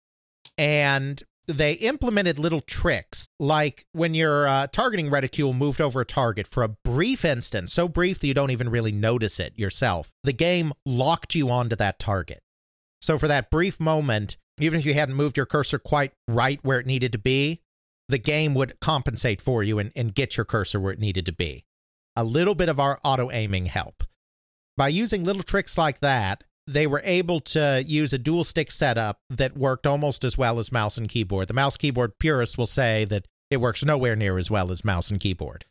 And they implemented little tricks, like when your uh, targeting reticule moved over a target for a brief instant, so brief that you don't even really notice it yourself, the game locked you onto that target. So for that brief moment, even if you hadn't moved your cursor quite right where it needed to be, the game would compensate for you and, and get your cursor where it needed to be. A little bit of our auto-aiming help. By using little tricks like that, they were able to use a dual stick setup that worked almost as well as mouse and keyboard. The mouse keyboard purists will say that it works nowhere near as well as mouse and keyboard.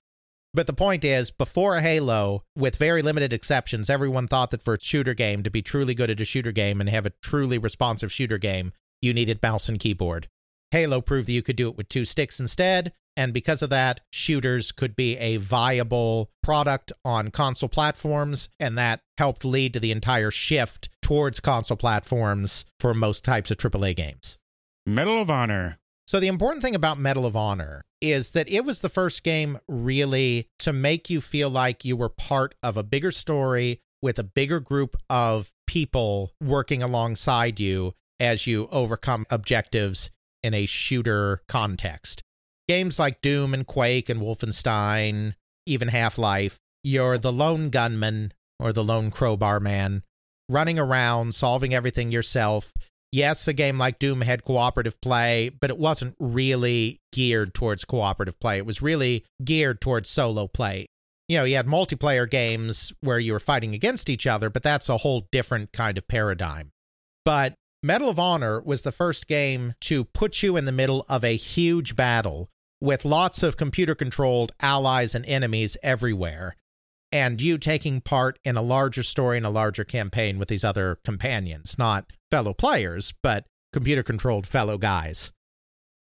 But the point is, before Halo, with very limited exceptions, everyone thought that for a shooter game to be truly good at a shooter game and have a truly responsive shooter game, you needed mouse and keyboard. Halo proved that you could do it with two sticks instead, and because of that, shooters could be a viable product on console platforms, and that helped lead to the entire shift towards console platforms for most types of triple A games. Medal of Honor. So the important thing about Medal of Honor is that it was the first game really to make you feel like you were part of a bigger story with a bigger group of people working alongside you as you overcome objectives in a shooter context. Games like Doom and Quake and Wolfenstein, even Half-Life, you're the lone gunman or the lone crowbar man running around, solving everything yourself. Yes, a game like Doom had cooperative play, but it wasn't really geared towards cooperative play. It was really geared towards solo play. You know, you had multiplayer games where you were fighting against each other, but that's a whole different kind of paradigm. But Medal of Honor was the first game to put you in the middle of a huge battle with lots of computer-controlled allies and enemies everywhere, and you taking part in a larger story and a larger campaign with these other companions, not fellow players, but computer-controlled fellow guys.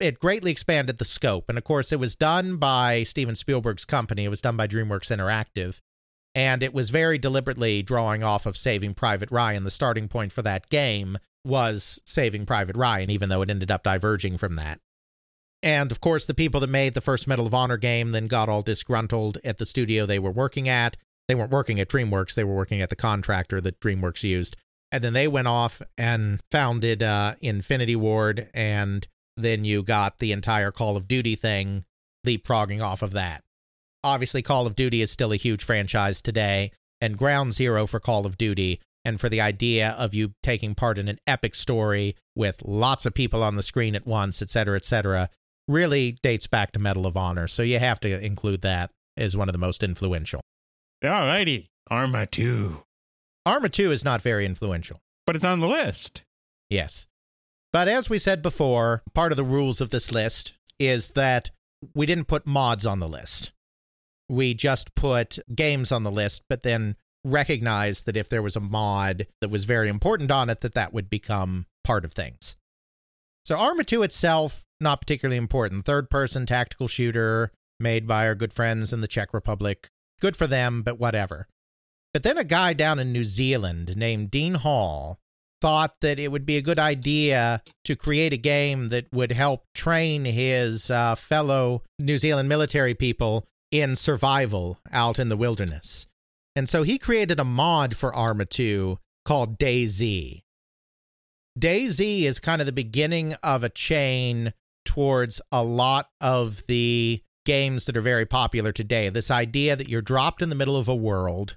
It greatly expanded the scope, and of course it was done by Steven Spielberg's company, it was done by DreamWorks Interactive, and it was very deliberately drawing off of Saving Private Ryan. The starting point for that game was Saving Private Ryan, even though it ended up diverging from that. And, of course, the people that made the first Medal of Honor game then got all disgruntled at the studio they were working at. They weren't working at DreamWorks. They were working at the contractor that DreamWorks used. And then they went off and founded uh, Infinity Ward, and then you got the entire Call of Duty thing leapfrogging off of that. Obviously, Call of Duty is still a huge franchise today, and ground zero for Call of Duty and for the idea of you taking part in an epic story with lots of people on the screen at once, et cetera, et cetera, really dates back to Medal of Honor, so you have to include that as one of the most influential. All righty, Arma two. Arma two is not very influential. But it's on the list. Yes. But as we said before, part of the rules of this list is that we didn't put mods on the list. We just put games on the list, but then recognize that if there was a mod that was very important on it, that that would become part of things. So Arma two itself, not particularly important. Third-person tactical shooter made by our good friends in the Czech Republic. Good for them, but whatever. But then a guy down in New Zealand named Dean Hall thought that it would be a good idea to create a game that would help train his uh, fellow New Zealand military people in survival out in the wilderness. And so he created a mod for Arma two called DayZ. DayZ is kind of the beginning of a chain towards a lot of the games that are very popular today. This idea that you're dropped in the middle of a world,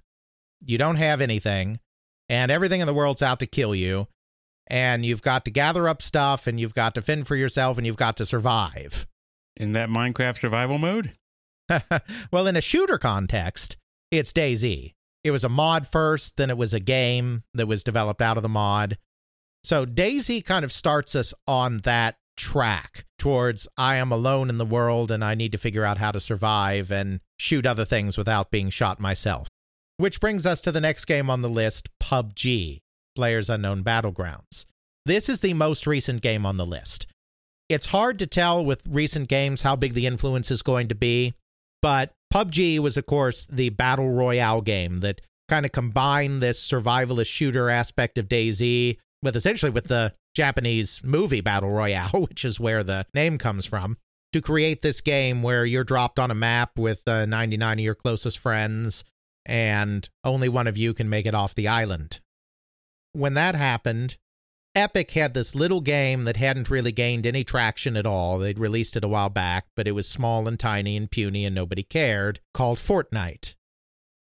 you don't have anything, and everything in the world's out to kill you, and you've got to gather up stuff, and you've got to fend for yourself, and you've got to survive. In that Minecraft survival mode? Well, in a shooter context, it's DayZ. It was a mod first, then it was a game that was developed out of the mod. So DayZ kind of starts us on that track towards I am alone in the world and I need to figure out how to survive and shoot other things without being shot myself. Which brings us to the next game on the list, P U B G, PlayerUnknown's Battlegrounds. This is the most recent game on the list. It's hard to tell with recent games how big the influence is going to be, but P U B G was, of course, the battle royale game that kind of combined this survivalist shooter aspect of DayZ with essentially with the Japanese movie Battle Royale, which is where the name comes from, to create this game where you're dropped on a map with uh, ninety-nine of your closest friends and only one of you can make it off the island. When that happened, Epic had this little game that hadn't really gained any traction at all. They'd released it a while back, but it was small and tiny and puny and nobody cared, called Fortnite.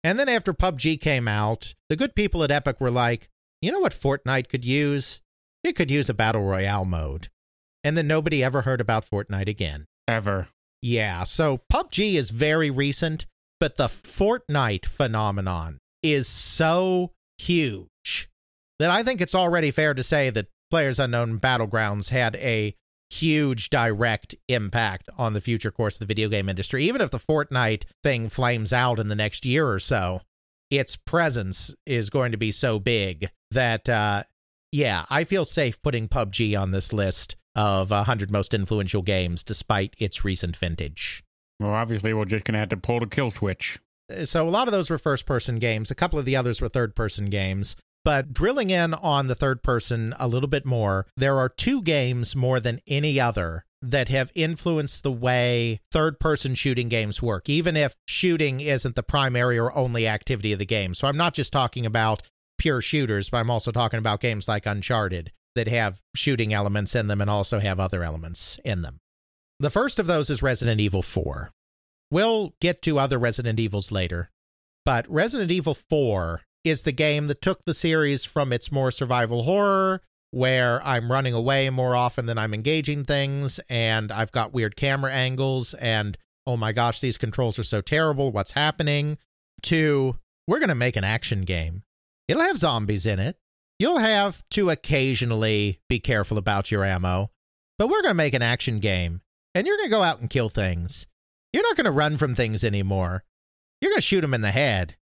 And then after P U B G came out, the good people at Epic were like, you know what Fortnite could use? It could use a battle royale mode. And then nobody ever heard about Fortnite again. Ever. Yeah, so P U B G is very recent, but the Fortnite phenomenon is so huge that I think it's already fair to say that PlayerUnknown's Battlegrounds had a huge direct impact on the future course of the video game industry. Even if the Fortnite thing flames out in the next year or so, its presence is going to be so big that, uh, yeah, I feel safe putting P U B G on this list of one hundred most influential games despite its recent vintage. Well, obviously, we're just going to have to pull the kill switch. So a lot of those were first-person games. A couple of the others were third-person games. But drilling in on the third person a little bit more, there are two games more than any other that have influenced the way third-person shooting games work, even if shooting isn't the primary or only activity of the game. So I'm not just talking about pure shooters, but I'm also talking about games like Uncharted that have shooting elements in them and also have other elements in them. The first of those is Resident Evil four. We'll get to other Resident Evils later, but Resident Evil four is the game that took the series from its more survival horror, where I'm running away more often than I'm engaging things, and I've got weird camera angles, and oh my gosh, these controls are so terrible, what's happening, to we're going to make an action game. It'll have zombies in it. You'll have to occasionally be careful about your ammo, but we're going to make an action game, and you're going to go out and kill things. You're not going to run from things anymore. You're going to shoot them in the head.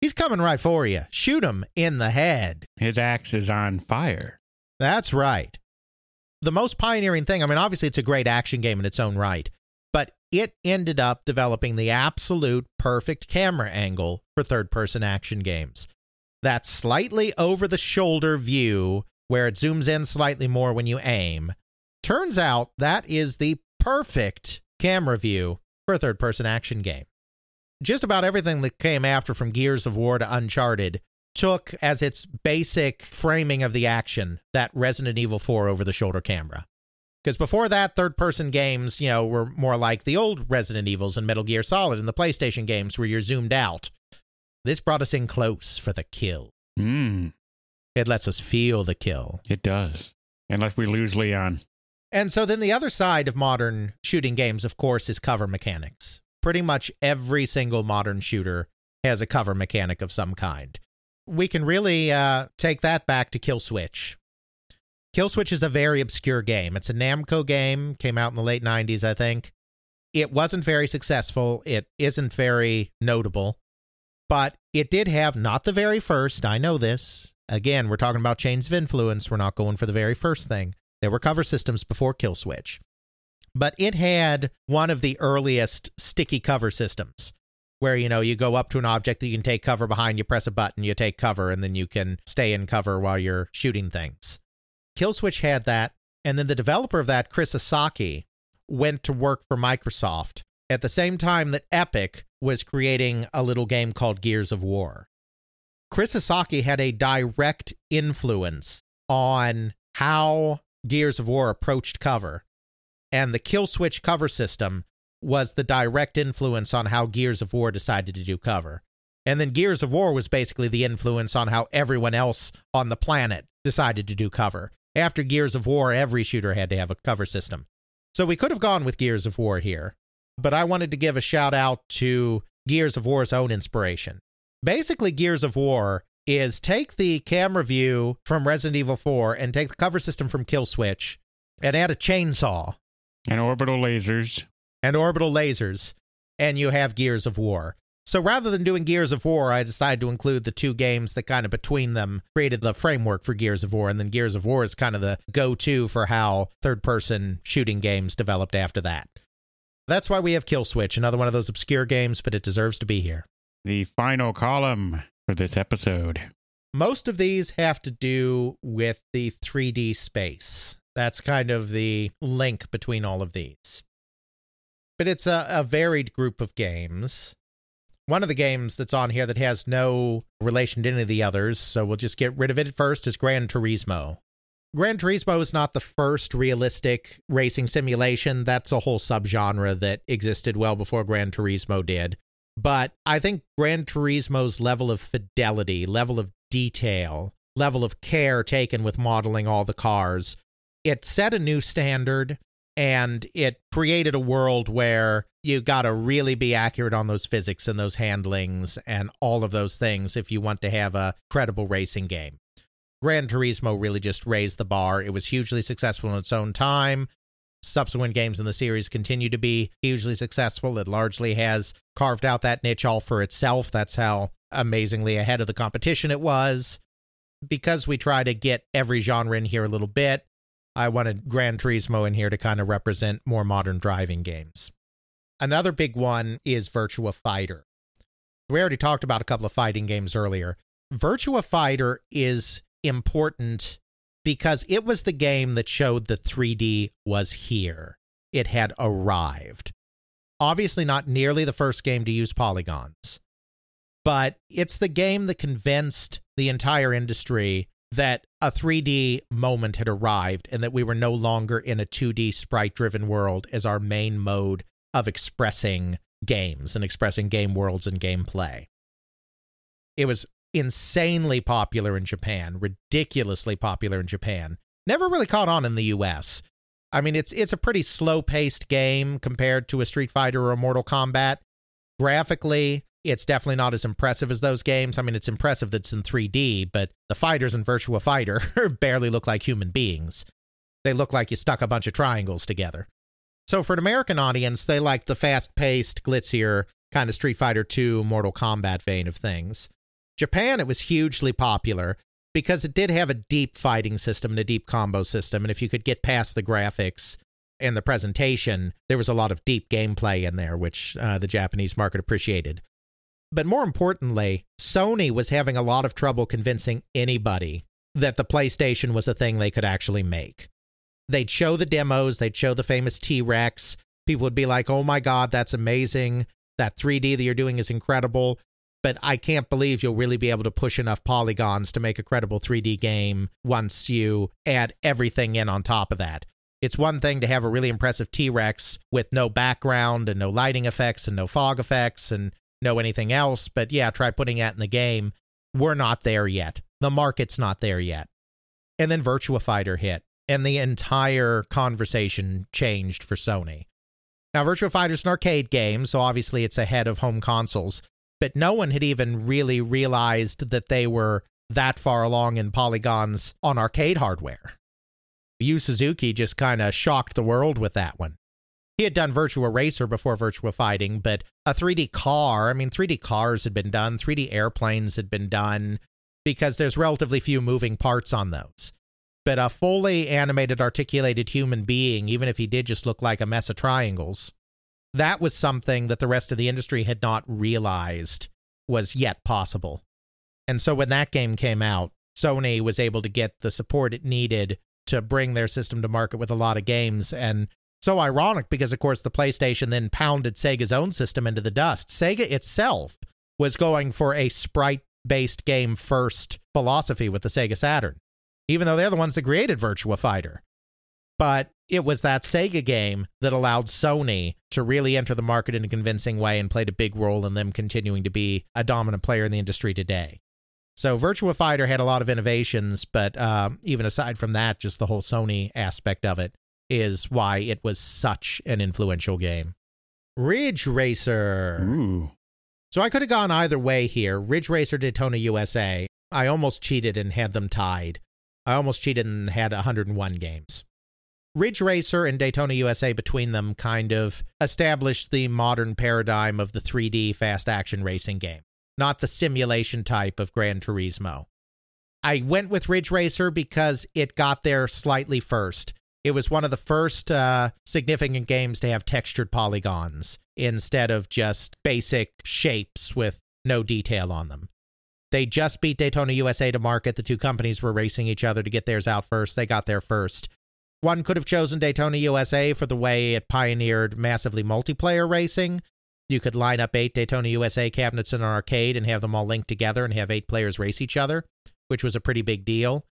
He's coming right for you. Shoot him in the head. His axe is on fire. That's right. The most pioneering thing, I mean, obviously it's a great action game in its own right, but it ended up developing the absolute perfect camera angle for third-person action games. That slightly over-the-shoulder view where it zooms in slightly more when you aim. Turns out that is the perfect camera view for a third-person action game. Just about everything that came after, from Gears of War to Uncharted, took as its basic framing of the action that Resident Evil four over-the-shoulder camera. Because before that, third-person games, you know, were more like the old Resident Evils and Metal Gear Solid and the PlayStation games where you're zoomed out. This brought us in close for the kill. Mm. It lets us feel the kill. It does. Unless we lose Leon. And so then the other side of modern shooting games, of course, is cover mechanics. Pretty much every single modern shooter has a cover mechanic of some kind. We can really uh, take that back to Kill Switch. Kill Switch is a very obscure game. It's a Namco game, came out in the late nineties, I think. It wasn't very successful. It isn't very notable. But it did have, not the very first, I know this. Again, we're talking about chains of influence. We're not going for the very first thing. There were cover systems before Kill Switch. But it had one of the earliest sticky cover systems where, you know, you go up to an object that you can take cover behind, you press a button, you take cover, and then you can stay in cover while you're shooting things. Killswitch had that, and then the developer of that, Chris Osaki, went to work for Microsoft at the same time that Epic was creating a little game called Gears of War. Chris Osaki had a direct influence on how Gears of War approached cover, and the kill switch cover system was the direct influence on how Gears of War decided to do cover. And then Gears of War was basically the influence on how everyone else on the planet decided to do cover. After Gears of War, every shooter had to have a cover system. So we could have gone with Gears of War here, but I wanted to give a shout out to Gears of War's own inspiration. Basically, Gears of War is take the camera view from Resident Evil four and take the cover system from Kill Switch and add a chainsaw. And orbital lasers. And orbital lasers, and you have Gears of War. So rather than doing Gears of War, I decided to include the two games that kind of between them created the framework for Gears of War, and then Gears of War is kind of the go-to for how third-person shooting games developed after that. That's why we have Kill Switch, another one of those obscure games, but it deserves to be here. The final column for this episode. Most of these have to do with the three D space. That's kind of the link between all of these. But it's a, a varied group of games. One of the games that's on here that has no relation to any of the others, so we'll just get rid of it first, is Gran Turismo. Gran Turismo is not the first realistic racing simulation. That's a whole subgenre that existed well before Gran Turismo did. But I think Gran Turismo's level of fidelity, level of detail, level of care taken with modeling all the cars, it set a new standard. And it created a world where you got to really be accurate on those physics and those handlings and all of those things if you want to have a credible racing game. Gran Turismo really just raised the bar. It was hugely successful in its own time. Subsequent games in the series continue to be hugely successful. It largely has carved out that niche all for itself. That's how amazingly ahead of the competition it was. Because we try to get every genre in here a little bit, I wanted Gran Turismo in here to kind of represent more modern driving games. Another big one is Virtua Fighter. We already talked about a couple of fighting games earlier. Virtua Fighter is important because it was the game that showed the three D was here. It had arrived. Obviously not nearly the first game to use polygons, but it's the game that convinced the entire industry that a three D moment had arrived and that we were no longer in a two D sprite-driven world as our main mode of expressing games and expressing game worlds and gameplay. It was insanely popular in Japan, ridiculously popular in Japan. Never really caught on in the U S. I mean, it's it's a pretty slow-paced game compared to a Street Fighter or a Mortal Kombat. Graphically, it's definitely not as impressive as those games. I mean, it's impressive that it's in three D, but the fighters in Virtua Fighter barely look like human beings. They look like you stuck a bunch of triangles together. So for an American audience, they like the fast-paced, glitzier, kind of Street Fighter two, Mortal Kombat vein of things. Japan, it was hugely popular because it did have a deep fighting system and a deep combo system, and if you could get past the graphics and the presentation, there was a lot of deep gameplay in there, which uh, the Japanese market appreciated. But more importantly, Sony was having a lot of trouble convincing anybody that the PlayStation was a thing they could actually make. They'd show the demos, they'd show the famous T-Rex. People would be like, oh my God, that's amazing. That three D that you're doing is incredible. But I can't believe you'll really be able to push enough polygons to make a credible three D game once you add everything in on top of that. It's one thing to have a really impressive T-Rex with no background and no lighting effects and no fog effects and know anything else, but yeah, try putting that in the game. We're not there yet. The market's not there yet. And then Virtua Fighter hit, and the entire conversation changed for Sony. Now, Virtua Fighter's an arcade game, so obviously it's ahead of home consoles, but no one had even really realized that they were that far along in polygons on arcade hardware. Yu Suzuki just kind of shocked the world with that one. He had done Virtua Racer before Virtua Fighting, but a three D car, I mean, three D cars had been done, three D airplanes had been done, because there's relatively few moving parts on those. But a fully animated, articulated human being, even if he did just look like a mess of triangles, that was something that the rest of the industry had not realized was yet possible. And so when that game came out, Sony was able to get the support it needed to bring their system to market with a lot of games, and so ironic because, of course, the PlayStation then pounded Sega's own system into the dust. Sega itself was going for a sprite-based game first philosophy with the Sega Saturn. even though they're the ones that created Virtua Fighter. But it was that Sega game that allowed Sony to really enter the market in a convincing way and played a big role in them continuing to be a dominant player in the industry today. So Virtua Fighter had a lot of innovations, but um, even aside from that, just the whole Sony aspect of it is why it was such an influential game. Ridge Racer. Ooh. So I could have gone either way here. Ridge Racer, Daytona U S A. I almost cheated and had them tied. I almost cheated and had one hundred one games. Ridge Racer and Daytona U S A between them kind of established the modern paradigm of the three D fast action racing game, not the simulation type of Gran Turismo. I went with Ridge Racer because it got there slightly first. It was one of the first uh, significant games to have textured polygons instead of just basic shapes with no detail on them. They just beat Daytona U S A to market. The two companies were racing each other to get theirs out first. They got there first. One could have chosen Daytona U S A for the way it pioneered massively multiplayer racing. You could line up eight Daytona U S A cabinets in an arcade and have them all linked together and have eight players race each other, which was a pretty big deal.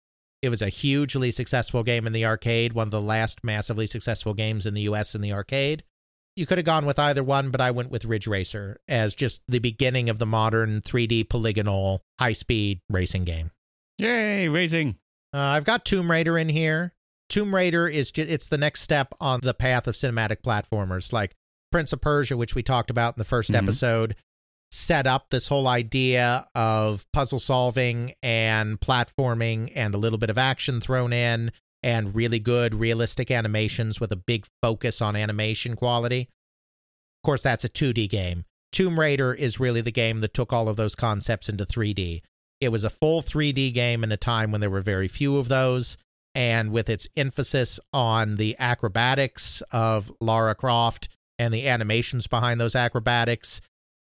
It was a hugely successful game in the arcade, one of the last massively successful games in the U S in the arcade. You could have gone with either one, but I went with Ridge Racer as just the beginning of the modern three D polygonal high-speed racing game. Yay, racing! Uh, I've got Tomb Raider in here. Tomb Raider is just, it's the next step on the path of cinematic platformers, like Prince of Persia, which we talked about in the first mm-hmm. episode, set up this whole idea of puzzle solving and platforming and a little bit of action thrown in and really good realistic animations with a big focus on animation quality. Of course, that's a two D game. Tomb Raider is really the game that took all of those concepts into three D. It was a full three D game in a time when there were very few of those, and with its emphasis on the acrobatics of Lara Croft and the animations behind those acrobatics,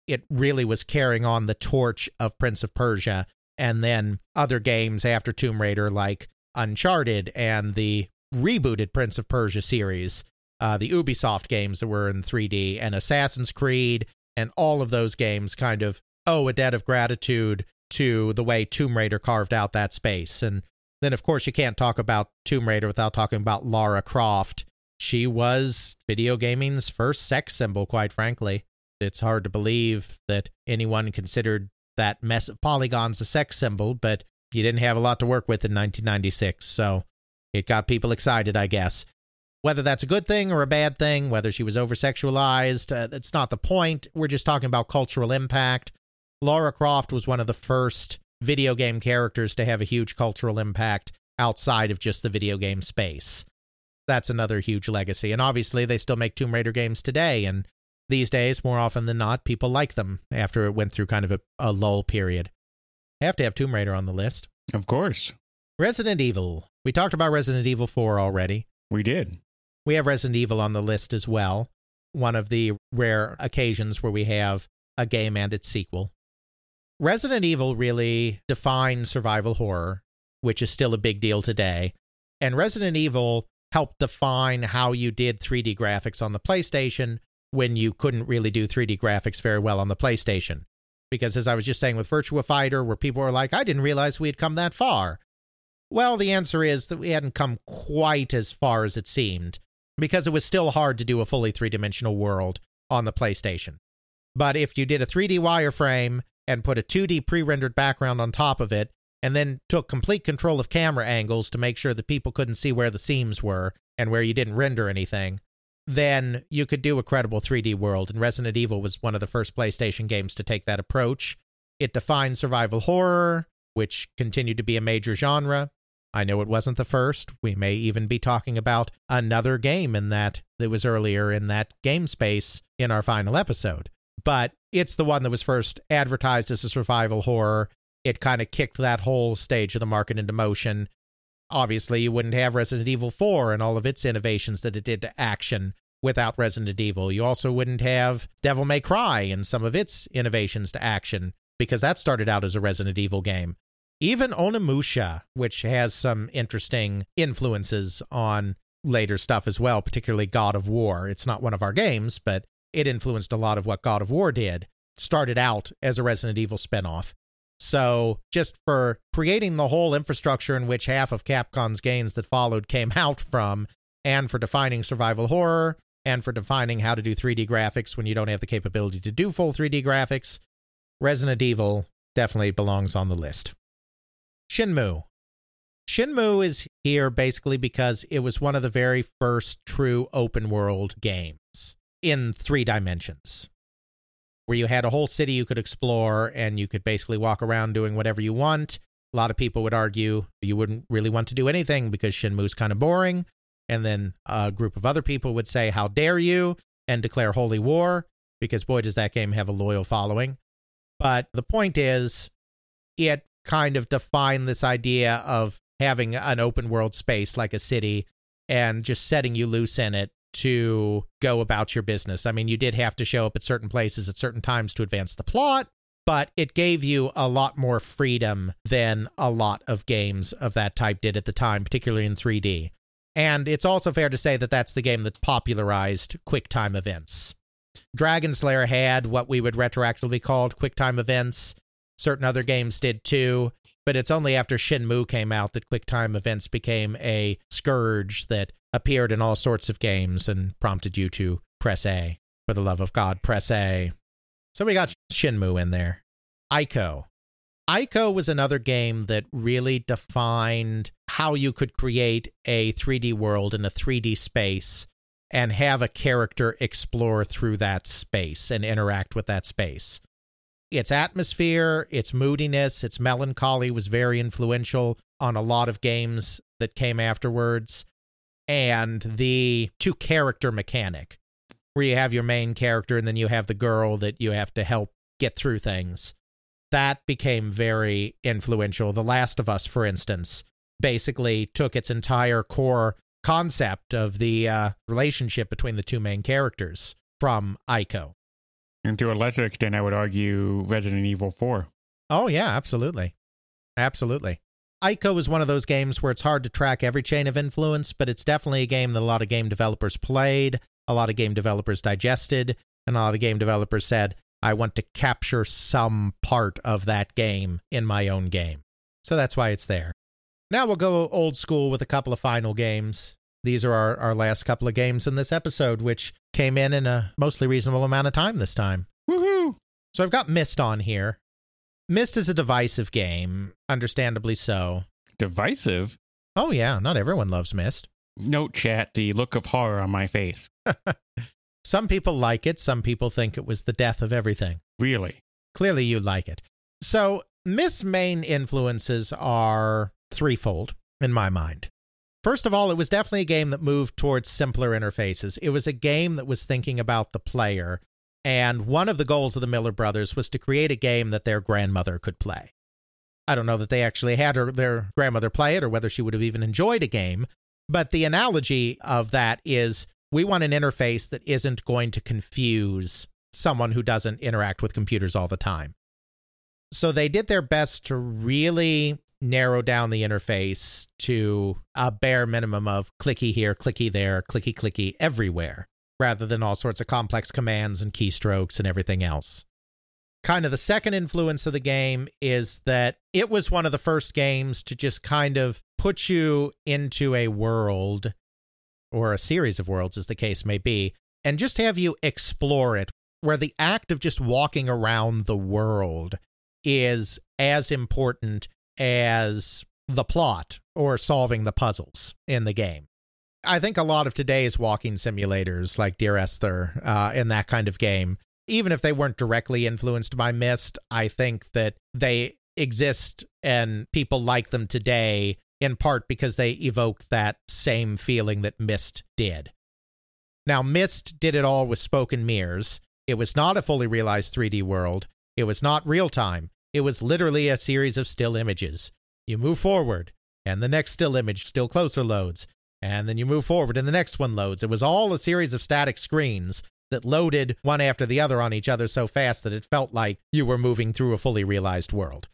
it really was carrying on the torch of Prince of Persia and then other games after Tomb Raider like Uncharted and the rebooted Prince of Persia series, uh, the Ubisoft games that were in three D, and Assassin's Creed, and all of those games kind of owe a debt of gratitude to the way Tomb Raider carved out that space. And then, of course, you can't talk about Tomb Raider without talking about Lara Croft. She was video gaming's first sex symbol, quite frankly. It's hard to believe that anyone considered that mess of polygons a sex symbol, but you didn't have a lot to work with in nineteen ninety-six, so it got people excited, I guess. Whether that's a good thing or a bad thing, whether she was over-sexualized, uh, that's not the point. We're just talking about cultural impact. Lara Croft was one of the first video game characters to have a huge cultural impact outside of just the video game space. That's another huge legacy, and obviously they still make Tomb Raider games today, and these days, more often than not, people like them after it went through kind of a, a lull period. Have to have Tomb Raider on the list. Of course. Resident Evil. We talked about Resident Evil four already. We did. We have Resident Evil on the list as well. One of the rare occasions where we have a game and its sequel. Resident Evil really defined survival horror, which is still a big deal today. And Resident Evil helped define how you did three D graphics on the PlayStation when you couldn't really do three D graphics very well on the PlayStation. Because as I was just saying with Virtua Fighter, where people were like, I didn't realize we had come that far. Well, the answer is that we hadn't come quite as far as it seemed, because it was still hard to do a fully three-dimensional world on the PlayStation. But if you did a three D wireframe and put a two D pre-rendered background on top of it, and then took complete control of camera angles to make sure that people couldn't see where the seams were and where you didn't render anything, then you could do a credible three D world, and Resident Evil was one of the first PlayStation games to take that approach. It defined survival horror, which continued to be a major genre. I know it wasn't the first. We may even be talking about another game in that that was earlier in that game space in our final episode. But it's the one that was first advertised as a survival horror. It kind of kicked that whole stage of the market into motion. Obviously, you wouldn't have Resident Evil four and all of its innovations that it did to action without Resident Evil. You also wouldn't have Devil May Cry and some of its innovations to action, because that started out as a Resident Evil game. Even Onimusha, which has some interesting influences on later stuff as well, particularly God of War. It's not one of our games, but it influenced a lot of what God of War did. Started out as a Resident Evil spinoff. So just for creating the whole infrastructure in which half of Capcom's games that followed came out from, and for defining survival horror, and for defining how to do three D graphics when you don't have the capability to do full three D graphics, Resident Evil definitely belongs on the list. Shenmue. Shenmue is here basically because it was one of the very first true open-world games in three dimensions, where you had a whole city you could explore and you could basically walk around doing whatever you want. A lot of people would argue you wouldn't really want to do anything because Shenmue's kind of boring. And then a group of other people would say, how dare you, and declare holy war, because boy, does that game have a loyal following. But the point is, it kind of defined this idea of having an open world space like a city and just setting you loose in it to go about your business. I mean, you did have to show up at certain places at certain times to advance the plot, but it gave you a lot more freedom than a lot of games of that type did at the time, particularly in three D. And it's also fair to say that that's the game that popularized quick-time events. Dragon Slayer had what we would retroactively call quick-time events. Certain other games did too, but it's only after Shenmue came out that quick-time events became a scourge that appeared in all sorts of games and prompted you to press A. For the love of God, press A. So we got Shenmue in there. Ico. Ico was another game that really defined how you could create a three D world in a three D space and have a character explore through that space and interact with that space. Its atmosphere, its moodiness, its melancholy was very influential on a lot of games that came afterwards. And the two-character mechanic, where you have your main character and then you have the girl that you have to help get through things. That became very influential. The Last of Us, for instance, basically took its entire core concept of the uh, relationship between the two main characters from Ico. And to a lesser extent, I would argue Resident Evil four. Oh, yeah, absolutely. Absolutely. Ico is one of those games where it's hard to track every chain of influence, but it's definitely a game that a lot of game developers played, a lot of game developers digested, and a lot of game developers said, I want to capture some part of that game in my own game. So that's why it's there. Now we'll go old school with a couple of final games. These are our, our last couple of games in this episode, which came in in a mostly reasonable amount of time this time. Woohoo! So I've got Myst on here. Myst is a divisive game, understandably so. Divisive? Oh yeah, not everyone loves Myst. Note, chat, the look of horror on my face. Some people like it. Some people think it was the death of everything. Really? Clearly you like it. So Myst's main influences are threefold, in my mind. First of all, it was definitely a game that moved towards simpler interfaces. It was a game that was thinking about the player, and one of the goals of the Miller brothers was to create a game that their grandmother could play. I don't know that they actually had her, their grandmother play it or whether she would have even enjoyed a game, but the analogy of that is, we want an interface that isn't going to confuse someone who doesn't interact with computers all the time. So they did their best to really narrow down the interface to a bare minimum of clicky here, clicky there, clicky, clicky everywhere, rather than all sorts of complex commands and keystrokes and everything else. Kind of the second influence of the game is that it was one of the first games to just kind of put you into a world, or a series of worlds as the case may be, and just have you explore it, where the act of just walking around the world is as important as the plot or solving the puzzles in the game. I think a lot of today's walking simulators like Dear Esther uh, and that kind of game, even if they weren't directly influenced by Myst, I think that they exist and people like them today in part because they evoke that same feeling that Myst did. Now, Myst did it all with spoken mirrors. It was not a fully realized three D world. It was not real-time. It was literally a series of still images. You move forward, and the next still image still closer loads, and then you move forward, and the next one loads. It was all a series of static screens that loaded one after the other on each other so fast that it felt like you were moving through a fully realized world.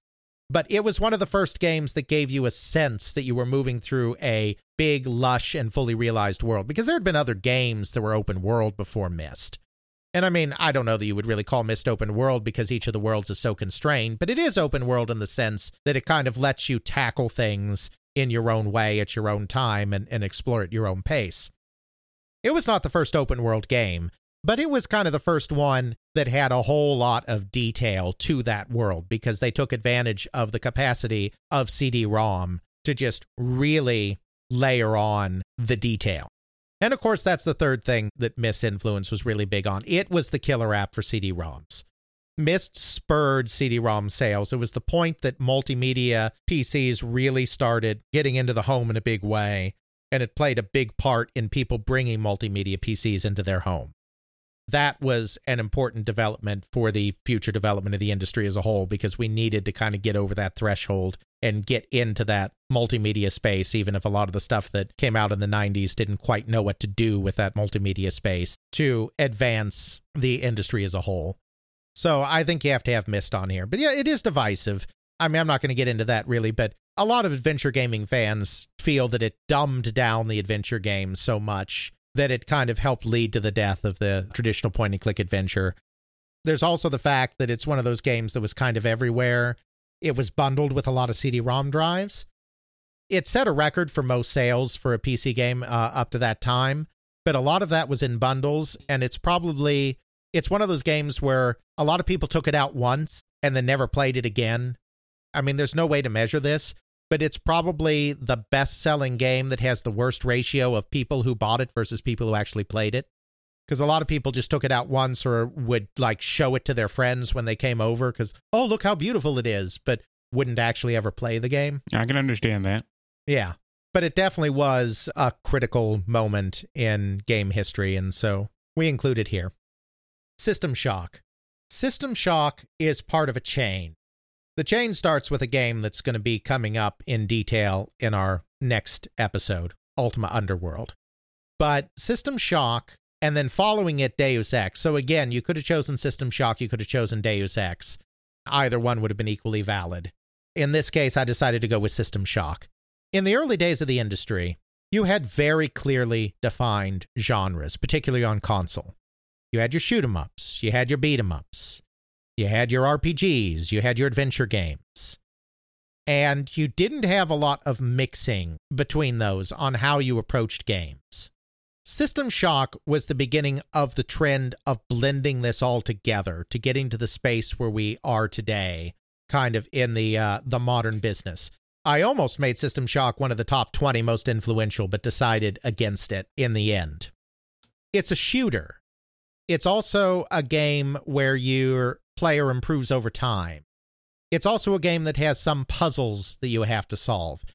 But it was one of the first games that gave you a sense that you were moving through a big, lush, and fully realized world, because there had been other games that were open world before Myst. And I mean, I don't know that you would really call Myst open world because each of the worlds is so constrained, but it is open world in the sense that it kind of lets you tackle things in your own way at your own time and, and explore at your own pace. It was not the first open world game, but it was kind of the first one that had a whole lot of detail to that world because they took advantage of the capacity of C D ROM to just really layer on the detail. And of course, that's the third thing that Myst's influence was really big on. It was the killer app for C D ROMs. Myst spurred C D ROM sales. It was the point that multimedia P Cs really started getting into the home in a big way, and it played a big part in people bringing multimedia P Cs into their home. That was an important development for the future development of the industry as a whole, because we needed to kind of get over that threshold and get into that multimedia space, even if a lot of the stuff that came out in the nineties didn't quite know what to do with that multimedia space to advance the industry as a whole. So I think you have to have Myst on here. But yeah, it is divisive. I mean, I'm not going to get into that really, but a lot of adventure gaming fans feel that it dumbed down the adventure game so much that it kind of helped lead to the death of the traditional point-and-click adventure. There's also the fact that it's one of those games that was kind of everywhere. It was bundled with a lot of C D ROM drives. It set a record for most sales for a P C game uh, up to that time, but a lot of that was in bundles, and it's probably, it's one of those games where a lot of people took it out once and then never played it again. I mean, there's no way to measure this, but it's probably the best-selling game that has the worst ratio of people who bought it versus people who actually played it. Because a lot of people just took it out once or would, like, show it to their friends when they came over because, oh, look how beautiful it is, but wouldn't actually ever play the game. I can understand that. Yeah. But it definitely was a critical moment in game history, and so we include it here. System Shock. System Shock is part of a chain. The chain starts with a game that's going to be coming up in detail in our next episode, Ultima Underworld. But System Shock, and then following it, Deus Ex. So again, you could have chosen System Shock, you could have chosen Deus Ex. Either one would have been equally valid. In this case, I decided to go with System Shock. In the early days of the industry, you had very clearly defined genres, particularly on console. You had your shoot-em-ups, you had your beat-em-ups. You had your R P Gs, you had your adventure games, and you didn't have a lot of mixing between those on how you approached games. System Shock was the beginning of the trend of blending this all together to get into the space where we are today, kind of in the uh, the modern business. I almost made System Shock one of the top twenty most influential, but decided against it in the end. It's a shooter. It's also a game where you're player improves over time. It's also a game that has some puzzles that you have to solve.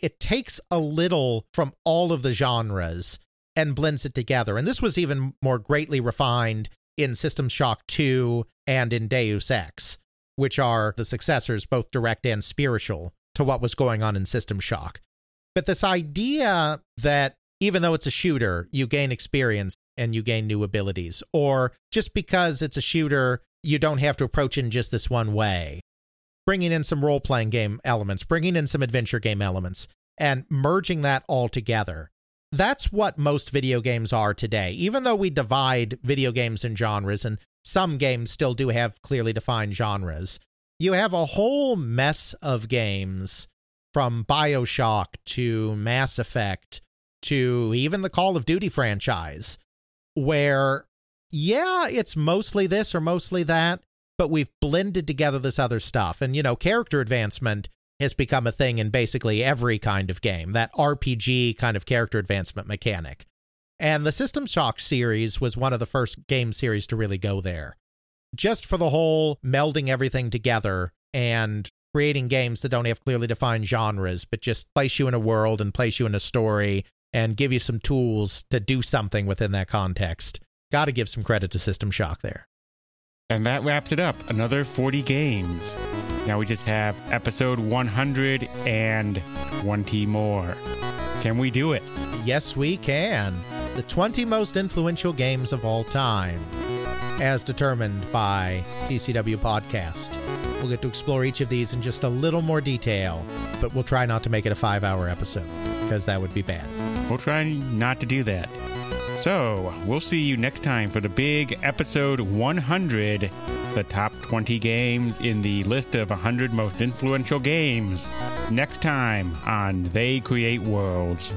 It takes a little from all of the genres and blends it together. And this was even more greatly refined in System Shock two and in Deus Ex, which are the successors, both direct and spiritual, to what was going on in System Shock. But this idea that even though it's a shooter, you gain experience and you gain new abilities, or just because it's a shooter, you don't have to approach in just this one way. Bringing in some role-playing game elements, bringing in some adventure game elements, and merging that all together. That's what most video games are today. Even though we divide video games in genres, and some games still do have clearly defined genres, you have a whole mess of games from BioShock to Mass Effect to even the Call of Duty franchise, where yeah, it's mostly this or mostly that, but we've blended together this other stuff. And, you know, character advancement has become a thing in basically every kind of game, that R P G kind of character advancement mechanic. And the System Shock series was one of the first game series to really go there, just for the whole melding everything together and creating games that don't have clearly defined genres, but just place you in a world and place you in a story and give you some tools to do something within that context. Got to give some credit to System Shock there. And that wraps it up. Another forty games. Now we just have episode one hundred twenty more. Can we do it? Yes, we can. The twenty most influential games of all time, as determined by T C W Podcast. We'll get to explore each of these in just a little more detail, but we'll try not to make it a five-hour episode, because that would be bad. We'll try not to do that. So we'll see you next time for the big episode one hundred, the top twenty games in the list of one hundred most influential games, next time on They Create Worlds.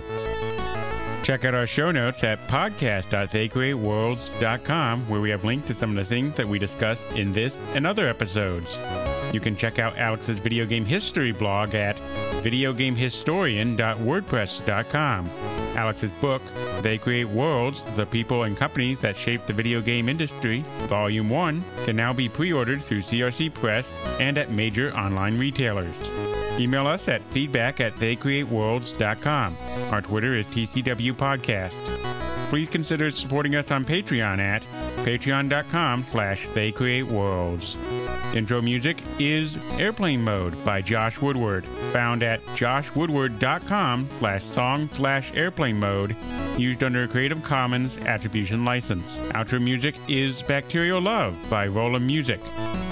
Check out our show notes at podcast dot they create worlds dot com, where we have linked to some of the things that we discussed in this and other episodes. You can check out Alex's video game history blog at video game historian dot wordpress dot com. Alex's book, They Create Worlds, The People and Companies That Shaped the Video Game Industry, Volume one, can now be pre-ordered through C R C Press and at major online retailers. Email us at feedback at they create worlds dot com. Our Twitter is T C W Podcast. Please consider supporting us on Patreon at patreon dot com slash they create worlds. Intro music is Airplane Mode by Josh Woodward, found at josh woodward dot com slash song slash airplane mode, used under a Creative Commons Attribution License. Outro music is Bacterial Love by Roland Music,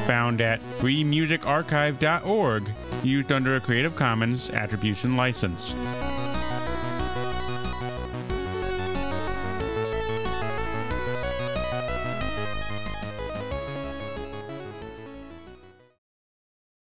found at free music archive dot org, used under a Creative Commons Attribution License.